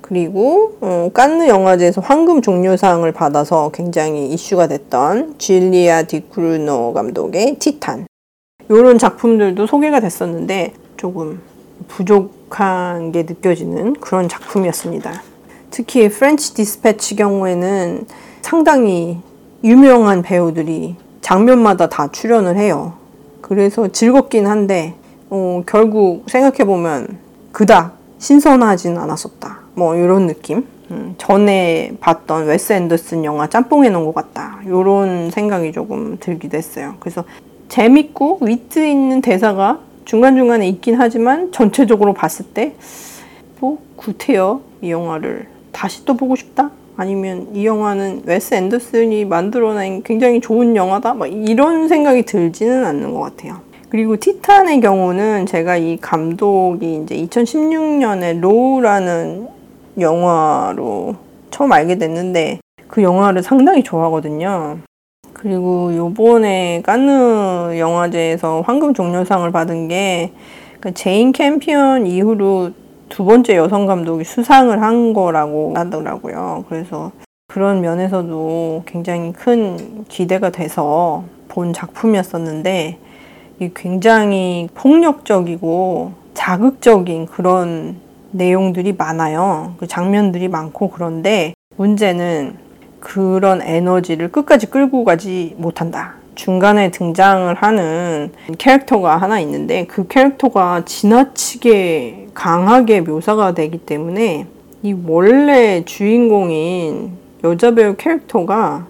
그리고 깐느 영화제에서 황금 종려상을 받아서 굉장히 이슈가 됐던 줄리아 디쿠르노 감독의 티탄. 이런 작품들도 소개가 됐었는데 조금 부족한 게 느껴지는 그런 작품이었습니다. 특히 프렌치 디스패치 경우에는 상당히 유명한 배우들이 장면마다 다 출연을 해요. 그래서 즐겁긴 한데 결국 생각해보면 그닥 신선하진 않았었다, 뭐 이런 느낌. 전에 봤던 웨스 앤더슨 영화 짬뽕해 놓은 것 같다, 이런 생각이 조금 들기도 했어요. 그래서 재밌고 위트 있는 대사가 중간중간에 있긴 하지만 전체적으로 봤을 때 뭐 구태여 이 영화를 다시 또 보고 싶다, 아니면 이 영화는 웨스 앤더슨이 만들어낸 굉장히 좋은 영화다, 막 이런 생각이 들지는 않는 것 같아요. 그리고 티탄의 경우는 제가 이 감독이 이제 2016년에 로우라는 영화로 처음 알게 됐는데 그 영화를 상당히 좋아하거든요. 그리고 요번에 깐느 영화제에서 황금 종려상을 받은 게 제인 캠피언 이후로 두 번째 여성 감독이 수상을 한 거라고 하더라고요. 그래서 그런 면에서도 굉장히 큰 기대가 돼서 본 작품이었었는데, 굉장히 폭력적이고 자극적인 그런 내용들이 많아요. 그 장면들이 많고, 그런데 문제는 그런 에너지를 끝까지 끌고 가지 못한다. 중간에 등장을 하는 캐릭터가 하나 있는데 그 캐릭터가 지나치게 강하게 묘사가 되기 때문에 이 원래 주인공인 여자 배우 캐릭터가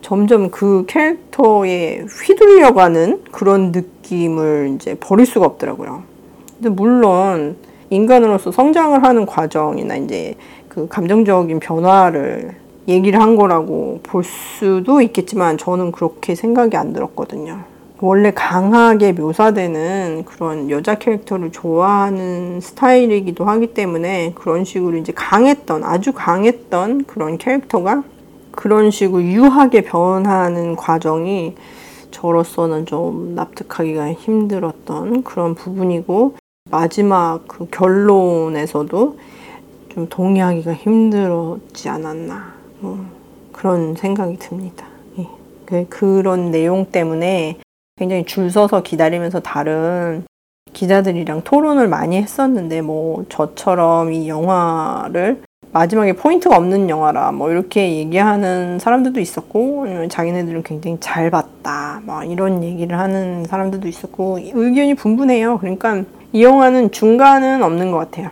점점 그 캐릭터에 휘둘려가는 그런 느낌을 이제 버릴 수가 없더라고요. 근데 물론 인간으로서 성장을 하는 과정이나 이제 그 감정적인 변화를 얘기를 한 거라고 볼 수도 있겠지만 저는 그렇게 생각이 안 들었거든요. 원래 강하게 묘사되는 그런 여자 캐릭터를 좋아하는 스타일이기도 하기 때문에 그런 식으로 이제 강했던, 아주 강했던 그런 캐릭터가 그런 식으로 유하게 변하는 과정이 저로서는 좀 납득하기가 힘들었던 그런 부분이고, 마지막 그 결론에서도 좀 동의하기가 힘들었지 않았나, 그런 생각이 듭니다. 예. 그런 내용 때문에 굉장히 줄 서서 기다리면서 다른 기자들이랑 토론을 많이 했었는데, 뭐 저처럼 이 영화를 마지막에 포인트가 없는 영화라 뭐 이렇게 얘기하는 사람들도 있었고, 아니면 자기네들은 굉장히 잘 봤다 막 이런 얘기를 하는 사람들도 있었고, 의견이 분분해요. 그러니까 이 영화는 중간은 없는 것 같아요.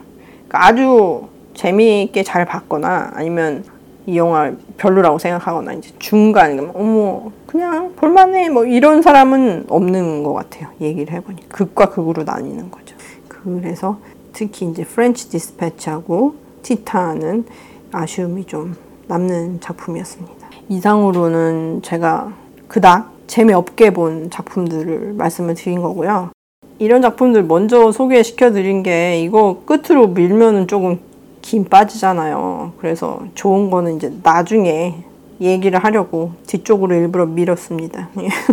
그러니까 아주 재미있게 잘 봤거나 아니면 이 영화 별로라고 생각하거나 이제 중간, 어머 그냥 볼만해, 뭐 이런 사람은 없는 것 같아요. 얘기를 해보니 극과 극으로 나뉘는 거죠. 그래서 특히 이제 프렌치 디스패치하고 티타는 아쉬움이 좀 남는 작품이었습니다. 이상으로는 제가 그닥 재미없게 본 작품들을 말씀을 드린 거고요. 이런 작품들 먼저 소개시켜 드린 게 이거 끝으로 밀면은 조금 김 빠지잖아요. 그래서 좋은 거는 이제 나중에 얘기를 하려고 뒤쪽으로 일부러 밀었습니다.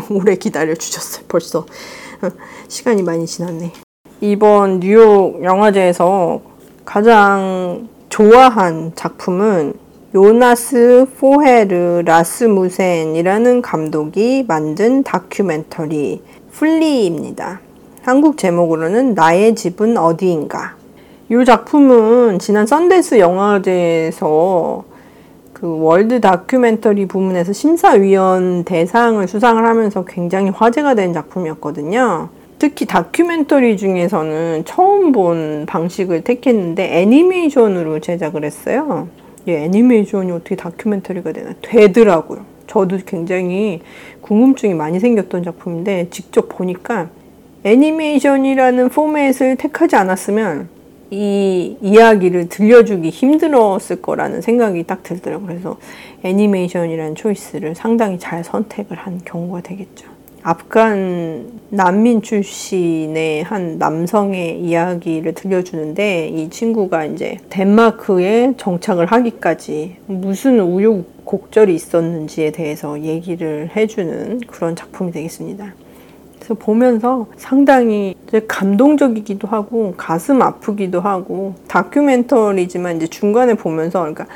오래 기다려주셨어요. 벌써 시간이 많이 지났네. 이번 뉴욕 영화제에서 가장 좋아한 작품은 요나스 포헤르 라스무센이라는 감독이 만든 다큐멘터리 플리입니다. 한국 제목으로는 나의 집은 어디인가. 이 작품은 지난 썬댄스 영화제에서 그 월드 다큐멘터리 부문에서 심사위원 대상을 수상을 하면서 굉장히 화제가 된 작품이었거든요. 특히 다큐멘터리 중에서는 처음 본 방식을 택했는데 애니메이션으로 제작을 했어요. 예, 애니메이션이 어떻게 다큐멘터리가 되나 되더라고요. 저도 굉장히 궁금증이 많이 생겼던 작품인데 직접 보니까 애니메이션이라는 포맷을 택하지 않았으면 이 이야기를 들려주기 힘들었을 거라는 생각이 딱 들더라고요. 그래서 애니메이션이라는 초이스를 상당히 잘 선택을 한 경우가 되겠죠. 아프간 난민 출신의 한 남성의 이야기를 들려주는데 이 친구가 이제 덴마크에 정착을 하기까지 무슨 우여곡절이 있었는지에 대해서 얘기를 해주는 그런 작품이 되겠습니다. 그래서 보면서 상당히 이제 감동적이기도 하고 가슴 아프기도 하고 다큐멘터리지만 이제 중간에 보면서 그러니까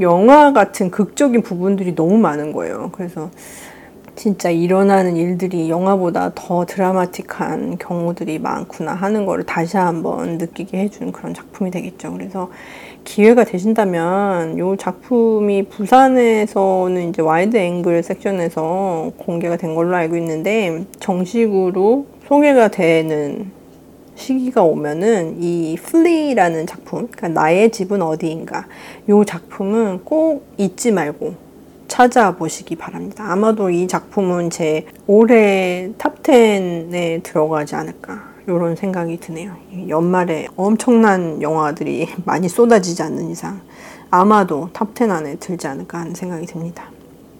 영화 같은 극적인 부분들이 너무 많은 거예요. 그래서 진짜 일어나는 일들이 영화보다 더 드라마틱한 경우들이 많구나 하는 거를 다시 한번 느끼게 해주는 그런 작품이 되겠죠. 그래서 기회가 되신다면 이 작품이 부산에서는 이제 와이드 앵글 섹션에서 공개가 된 걸로 알고 있는데 정식으로 소개가 되는 시기가 오면은 이 플리라는 작품, 그러니까 나의 집은 어디인가, 이 작품은 꼭 잊지 말고 찾아보시기 바랍니다. 아마도 이 작품은 제 올해 탑10에 들어가지 않을까 이런 생각이 드네요. 연말에 엄청난 영화들이 많이 쏟아지지 않는 이상 아마도 탑10 안에 들지 않을까 하는 생각이 듭니다.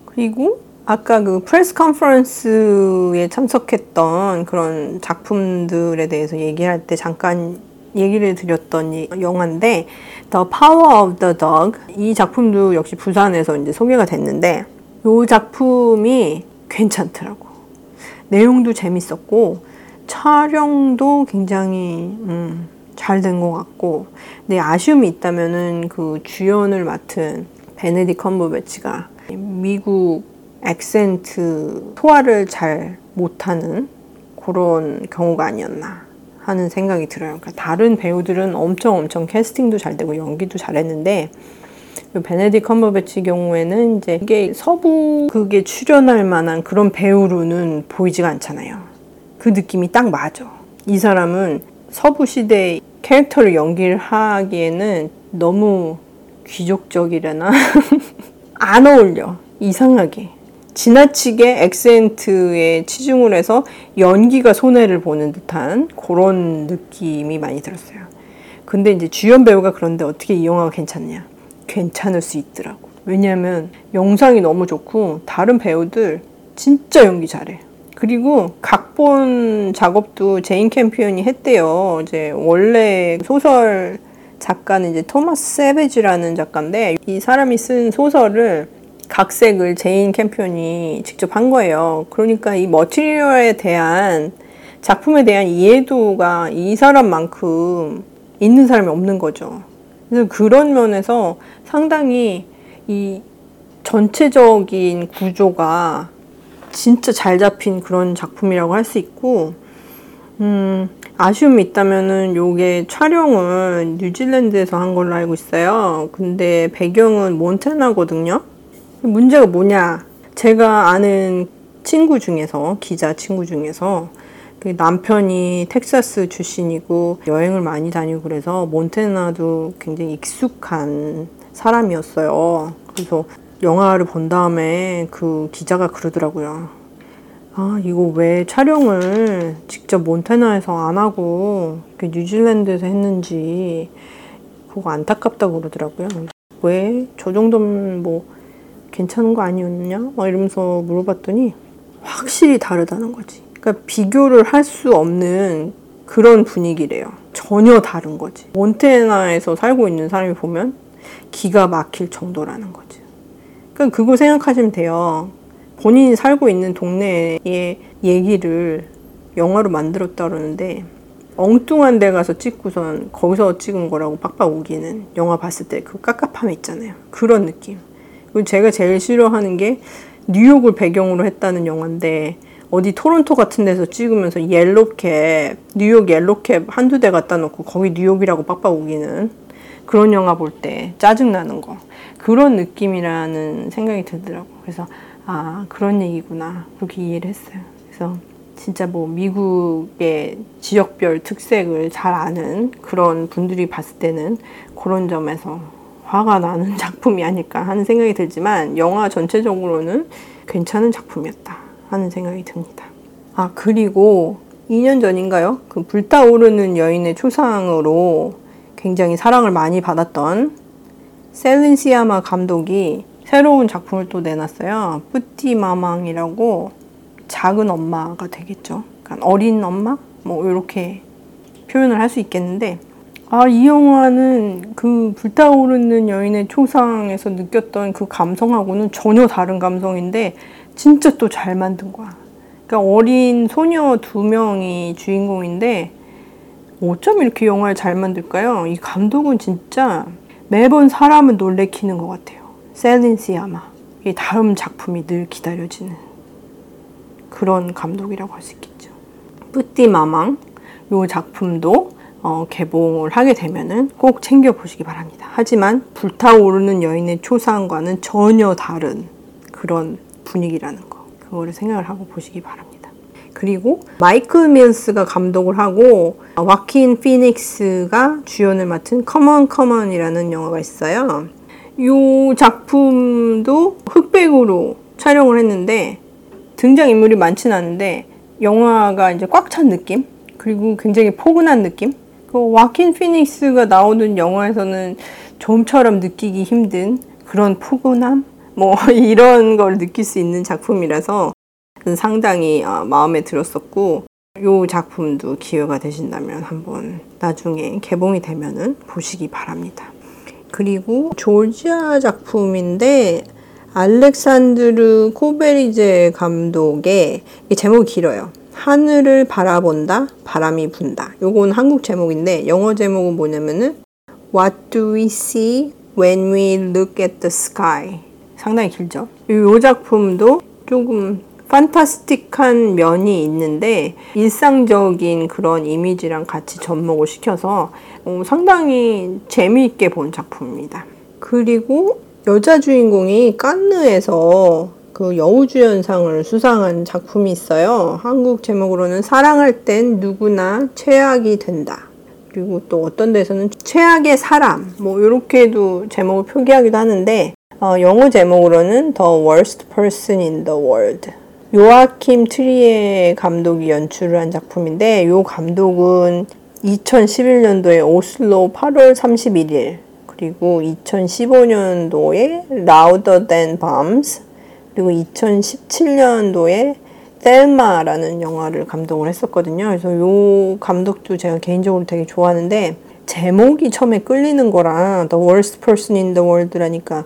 그리고 아까 그 프레스 컨퍼런스에 참석했던 그런 작품들에 대해서 얘기할 때 잠깐 얘기를 드렸던 영화인데 The Power of the Dog, 이 작품도 역시 부산에서 이제 소개가 됐는데 이 작품이 괜찮더라고. 내용도 재밌었고 촬영도 굉장히 잘 된 것 같고, 근데 아쉬움이 있다면은 그 주연을 맡은 베네딕트 컴버배치가 미국 액센트 소화를 잘 못하는 그런 경우가 아니었나 하는 생각이 들어요. 그러니까 다른 배우들은 엄청 캐스팅도 잘 되고 연기도 잘했는데 베네딕트 컴버배치 경우에는 이제 이게 서부 극에 출연할 만한 그런 배우로는 보이지가 않잖아요. 그 느낌이 딱 맞아. 이 사람은 서부 시대의 캐릭터를 연기를 하기에는 너무 귀족적이려나 안 어울려. 이상하게. 지나치게 액센트에 치중을 해서 연기가 손해를 보는 듯한 그런 느낌이 많이 들었어요. 근데 이제 주연 배우가 그런데 어떻게 이 영화가 괜찮냐? 괜찮을 수 있더라고. 왜냐하면 영상이 너무 좋고 다른 배우들 진짜 연기 잘해. 그리고 각본 작업도 제인 캠피언이 했대요. 이제 원래 소설 작가는 이제 토마스 세베지라는 작가인데 이 사람이 쓴 소설을 각색을 제인 캠피언이 직접 한 거예요. 그러니까 이 머티리얼에 대한 작품에 대한 이해도가 이 사람만큼 있는 사람이 없는 거죠. 그래서 그런 면에서 상당히 이 전체적인 구조가 진짜 잘 잡힌 그런 작품이라고 할 수 있고, 아쉬움이 있다면은 요게 촬영은 뉴질랜드에서 한 걸로 알고 있어요. 근데 배경은 몬태나거든요. 문제가 뭐냐, 제가 아는 친구 중에서, 기자 친구 중에서 그 남편이 텍사스 출신이고 여행을 많이 다니고 그래서 몬태나도 굉장히 익숙한 사람이었어요. 그래서 영화를 본 다음에 그 기자가 그러더라고요. 아, 이거 왜 촬영을 직접 몬태나에서 안 하고 뉴질랜드에서 했는지 그거 안타깝다고 그러더라고요. 왜 저 정도면 뭐 괜찮은 거 아니었냐? 막 이러면서 물어봤더니 확실히 다르다는 거지. 그러니까 비교를 할 수 없는 그런 분위기래요. 전혀 다른 거지. 몬태나에서 살고 있는 사람이 보면 기가 막힐 정도라는 거지. 그러니까 그거 생각하시면 돼요. 본인이 살고 있는 동네의 얘기를 영화로 만들었다 그러는데 엉뚱한 데 가서 찍고선 거기서 찍은 거라고 빡빡 우기는, 영화 봤을 때 그 깝깝함이 있잖아요. 그런 느낌. 그리고 제가 제일 싫어하는 게 뉴욕을 배경으로 했다는 영화인데 어디 토론토 같은 데서 찍으면서 옐로캡, 뉴욕 옐로캡 한두 대 갖다 놓고 거기 뉴욕이라고 빡빡 우기는 그런 영화 볼 때 짜증나는 거. 그런 느낌이라는 생각이 들더라고. 그래서 아, 그런 얘기구나. 그렇게 이해를 했어요. 그래서 진짜 뭐 미국의 지역별 특색을 잘 아는 그런 분들이 봤을 때는 그런 점에서 화가 나는 작품이 아닐까 하는 생각이 들지만 영화 전체적으로는 괜찮은 작품이었다 하는 생각이 듭니다. 아, 그리고 2년 전인가요? 그 불타오르는 여인의 초상으로 굉장히 사랑을 많이 받았던 셀린 시아마 감독이 새로운 작품을 또 내놨어요. 뿌띠마망이라고, 작은 엄마가 되겠죠. 그러니까 어린 엄마? 뭐 이렇게 표현을 할 수 있겠는데, 아, 이 영화는 그 불타오르는 여인의 초상에서 느꼈던 그 감성하고는 전혀 다른 감성인데 진짜 또 잘 만든 거야. 그러니까 어린 소녀 두 명이 주인공인데 어쩜 이렇게 영화를 잘 만들까요? 이 감독은 진짜 매번 사람을 놀래키는 것 같아요. 셀린 시아마. 이 다음 작품이 늘 기다려지는 그런 감독이라고 할 수 있겠죠. 뿌띠마망 이 작품도 개봉을 하게 되면은 꼭 챙겨보시기 바랍니다. 하지만 불타오르는 여인의 초상과는 전혀 다른 그런 분위기라는 거, 그거를 생각을 하고 보시기 바랍니다. 그리고 마이클 밀스가 감독을 하고 와킨 피닉스가 주연을 맡은 커먼 커먼이라는 영화가 있어요. 이 작품도 흑백으로 촬영을 했는데 등장인물이 많진 않은데 영화가 이제 꽉 찬 느낌? 그리고 굉장히 포근한 느낌? 그 와킨 피닉스가 나오는 영화에서는 좀처럼 느끼기 힘든 그런 포근함? 뭐 이런 걸 느낄 수 있는 작품이라서 상당히 마음에 들었었고, 이 작품도 기회가 되신다면 한번 나중에 개봉이 되면은 보시기 바랍니다. 그리고 조지아 작품인데 알렉산드르 코베리제 감독의, 제목이 길어요. 하늘을 바라본다, 바람이 분다. 요건 한국 제목인데 영어 제목은 뭐냐면은 What do we see when we look at the sky? 상당히 길죠. 요 작품도 조금 판타스틱한 면이 있는데 일상적인 그런 이미지랑 같이 접목을 시켜서 상당히 재미있게 본 작품입니다. 그리고 여자 주인공이 칸느에서 그 여우주연상을 수상한 작품이 있어요. 한국 제목으로는 사랑할 땐 누구나 최악이 된다. 그리고 또 어떤 데서는 최악의 사람, 뭐 이렇게도 제목을 표기하기도 하는데 영어 제목으로는 The Worst Person in the World. 요아킴 트리에 감독이 연출을 한 작품인데 요 감독은 2011년도에 오슬로 8월 31일 그리고 2015년도에 Louder Than Bombs, 그리고 2017년도에 셀마라는 영화를 감독을 했었거든요. 그래서 이 감독도 제가 개인적으로 되게 좋아하는데 제목이 처음에 끌리는 거랑 The Worst Person in the World라니까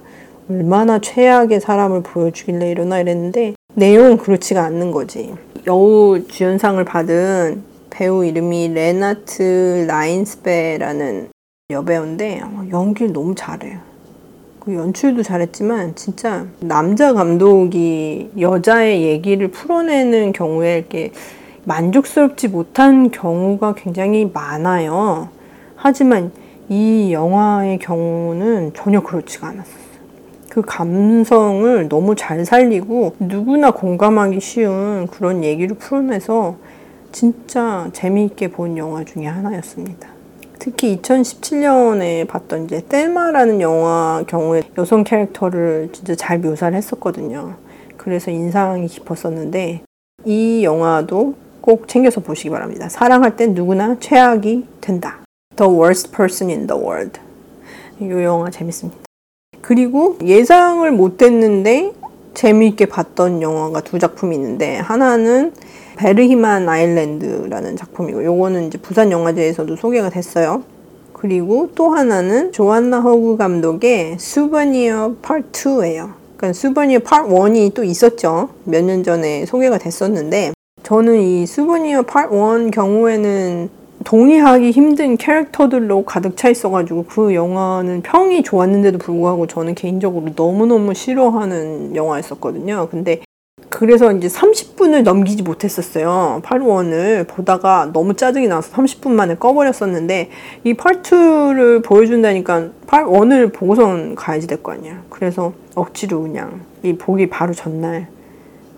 얼마나 최악의 사람을 보여주길래 이러나 이랬는데 내용은 그렇지가 않는 거지. 여우 주연상을 받은 배우 이름이 레나트 라인스베라는 여배우인데 연기를 너무 잘해요. 연출도 잘했지만 진짜 남자 감독이 여자의 얘기를 풀어내는 경우에 이렇게 만족스럽지 못한 경우가 굉장히 많아요. 하지만 이 영화의 경우는 전혀 그렇지가 않았어요. 그 감성을 너무 잘 살리고 누구나 공감하기 쉬운 그런 얘기를 풀어내서 진짜 재미있게 본 영화 중에 하나였습니다. 특히 2017년에 봤던 이제 셀마라는 영화 경우에 여성 캐릭터를 진짜 잘 묘사를 했었거든요. 그래서 인상이 깊었었는데 이 영화도 꼭 챙겨서 보시기 바랍니다. 사랑할 땐 누구나 최악이 된다. The Worst Person in the World. 이 영화 재밌습니다. 그리고 예상을 못했는데 재미있게 봤던 영화가 두 작품이 있는데 하나는 베르히만 아일랜드라는 작품이고 요거는 이제 부산 영화제에서도 소개가 됐어요. 그리고 또 하나는 조안나 허구 감독의 수베니어 파트 2예요. 그러니까 수버니어 파트 1이 또 있었죠. 몇 년 전에 소개가 됐었는데, 저는 이 수버니어 파트 1 경우에는 동의하기 힘든 캐릭터들로 가득 차 있어가지고 그 영화는 평이 좋았는데도 불구하고 저는 개인적으로 너무너무 싫어하는 영화였었거든요. 근데 그래서 이제 30분을 넘기지 못했었어요. 파트 1을 보다가 너무 짜증이 나서 30분 만에 꺼버렸었는데, 이 파트 2를 보여준다니까 파트 1을 보고선 가야지 될 거 아니야. 그래서 억지로 그냥 이 보기 바로 전날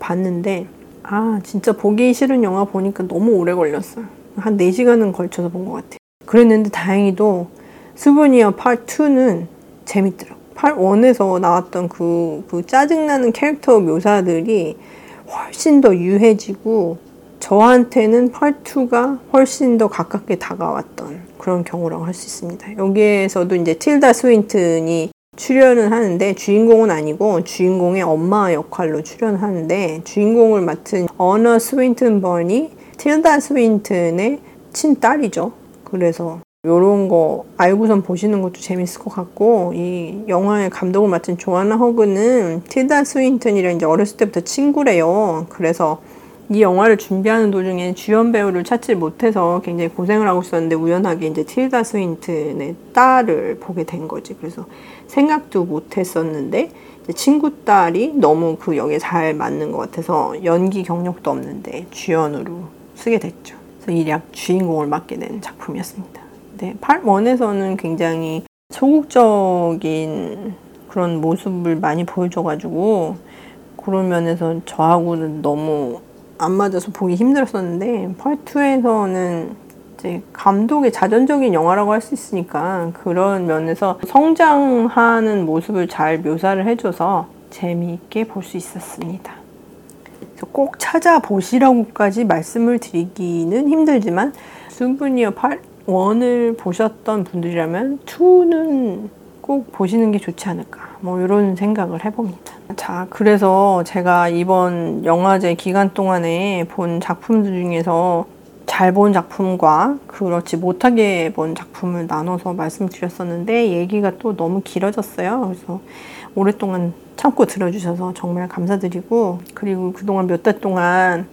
봤는데, 아 진짜 보기 싫은 영화 보니까 너무 오래 걸렸어. 한 4시간은 걸쳐서 본 것 같아요. 그랬는데 다행히도 스브니어 파트 2는 재밌더라고요. 파트 1에서 나왔던 그 짜증나는 캐릭터 묘사들이 훨씬 더 유해지고, 저한테는 파트 2가 훨씬 더 가깝게 다가왔던 그런 경우라고 할 수 있습니다. 여기에서도 이제 틸다 스윈튼이 출연을 하는데, 주인공은 아니고 주인공의 엄마 역할로 출연하는데, 주인공을 맡은 어너 스윈튼 번이 틸다 스윈튼의 친딸이죠. 그래서 요런 거 알고선 보시는 것도 재밌을 것 같고, 이 영화의 감독을 맡은 조아나 허그는 틸다 스윈튼이랑 이제 어렸을 때부터 친구래요. 그래서 이 영화를 준비하는 도중에 주연 배우를 찾지 못해서 굉장히 고생을 하고 있었는데, 우연하게 이제 틸다 스윈튼의 딸을 보게 된 거지. 그래서 생각도 못했었는데 친구 딸이 너무 그 역에 잘 맞는 것 같아서 연기 경력도 없는데 주연으로 쓰게 됐죠. 그래서 이 약 주인공을 맡게 된 작품이었습니다. 네, 파트 1에서는 굉장히 소극적인 그런 모습을 많이 보여줘가지고 그런 면에서 저하고는 너무 안 맞아서 보기 힘들었었는데, 파트 2에서는 이제 감독의 자전적인 영화라고 할 수 있으니까 그런 면에서 성장하는 모습을 잘 묘사를 해줘서 재미있게 볼 수 있었습니다. 꼭 찾아보시라고까지 말씀을 드리기는 힘들지만, 수브니어 파트 1을 보셨던 분들이라면 2는 꼭 보시는 게 좋지 않을까, 뭐 이런 생각을 해봅니다. 자, 그래서 제가 이번 영화제 기간 동안에 본 작품들 중에서 잘 본 작품과 그렇지 못하게 본 작품을 나눠서 말씀드렸었는데, 얘기가 또 너무 길어졌어요. 그래서 오랫동안 참고 들어주셔서 정말 감사드리고, 그리고 그동안 몇 달 동안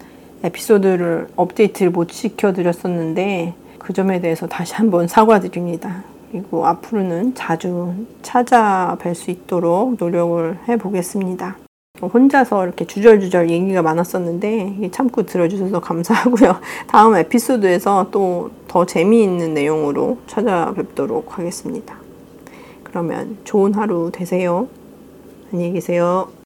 에피소드를 업데이트를 못 시켜드렸었는데 그 점에 대해서 다시 한번 사과드립니다. 그리고 앞으로는 자주 찾아뵐 수 있도록 노력을 해보겠습니다. 혼자서 이렇게 주절주절 얘기가 많았었는데 참고 들어주셔서 감사하고요. 다음 에피소드에서 또 더 재미있는 내용으로 찾아뵙도록 하겠습니다. 그러면 좋은 하루 되세요. 안녕히 계세요.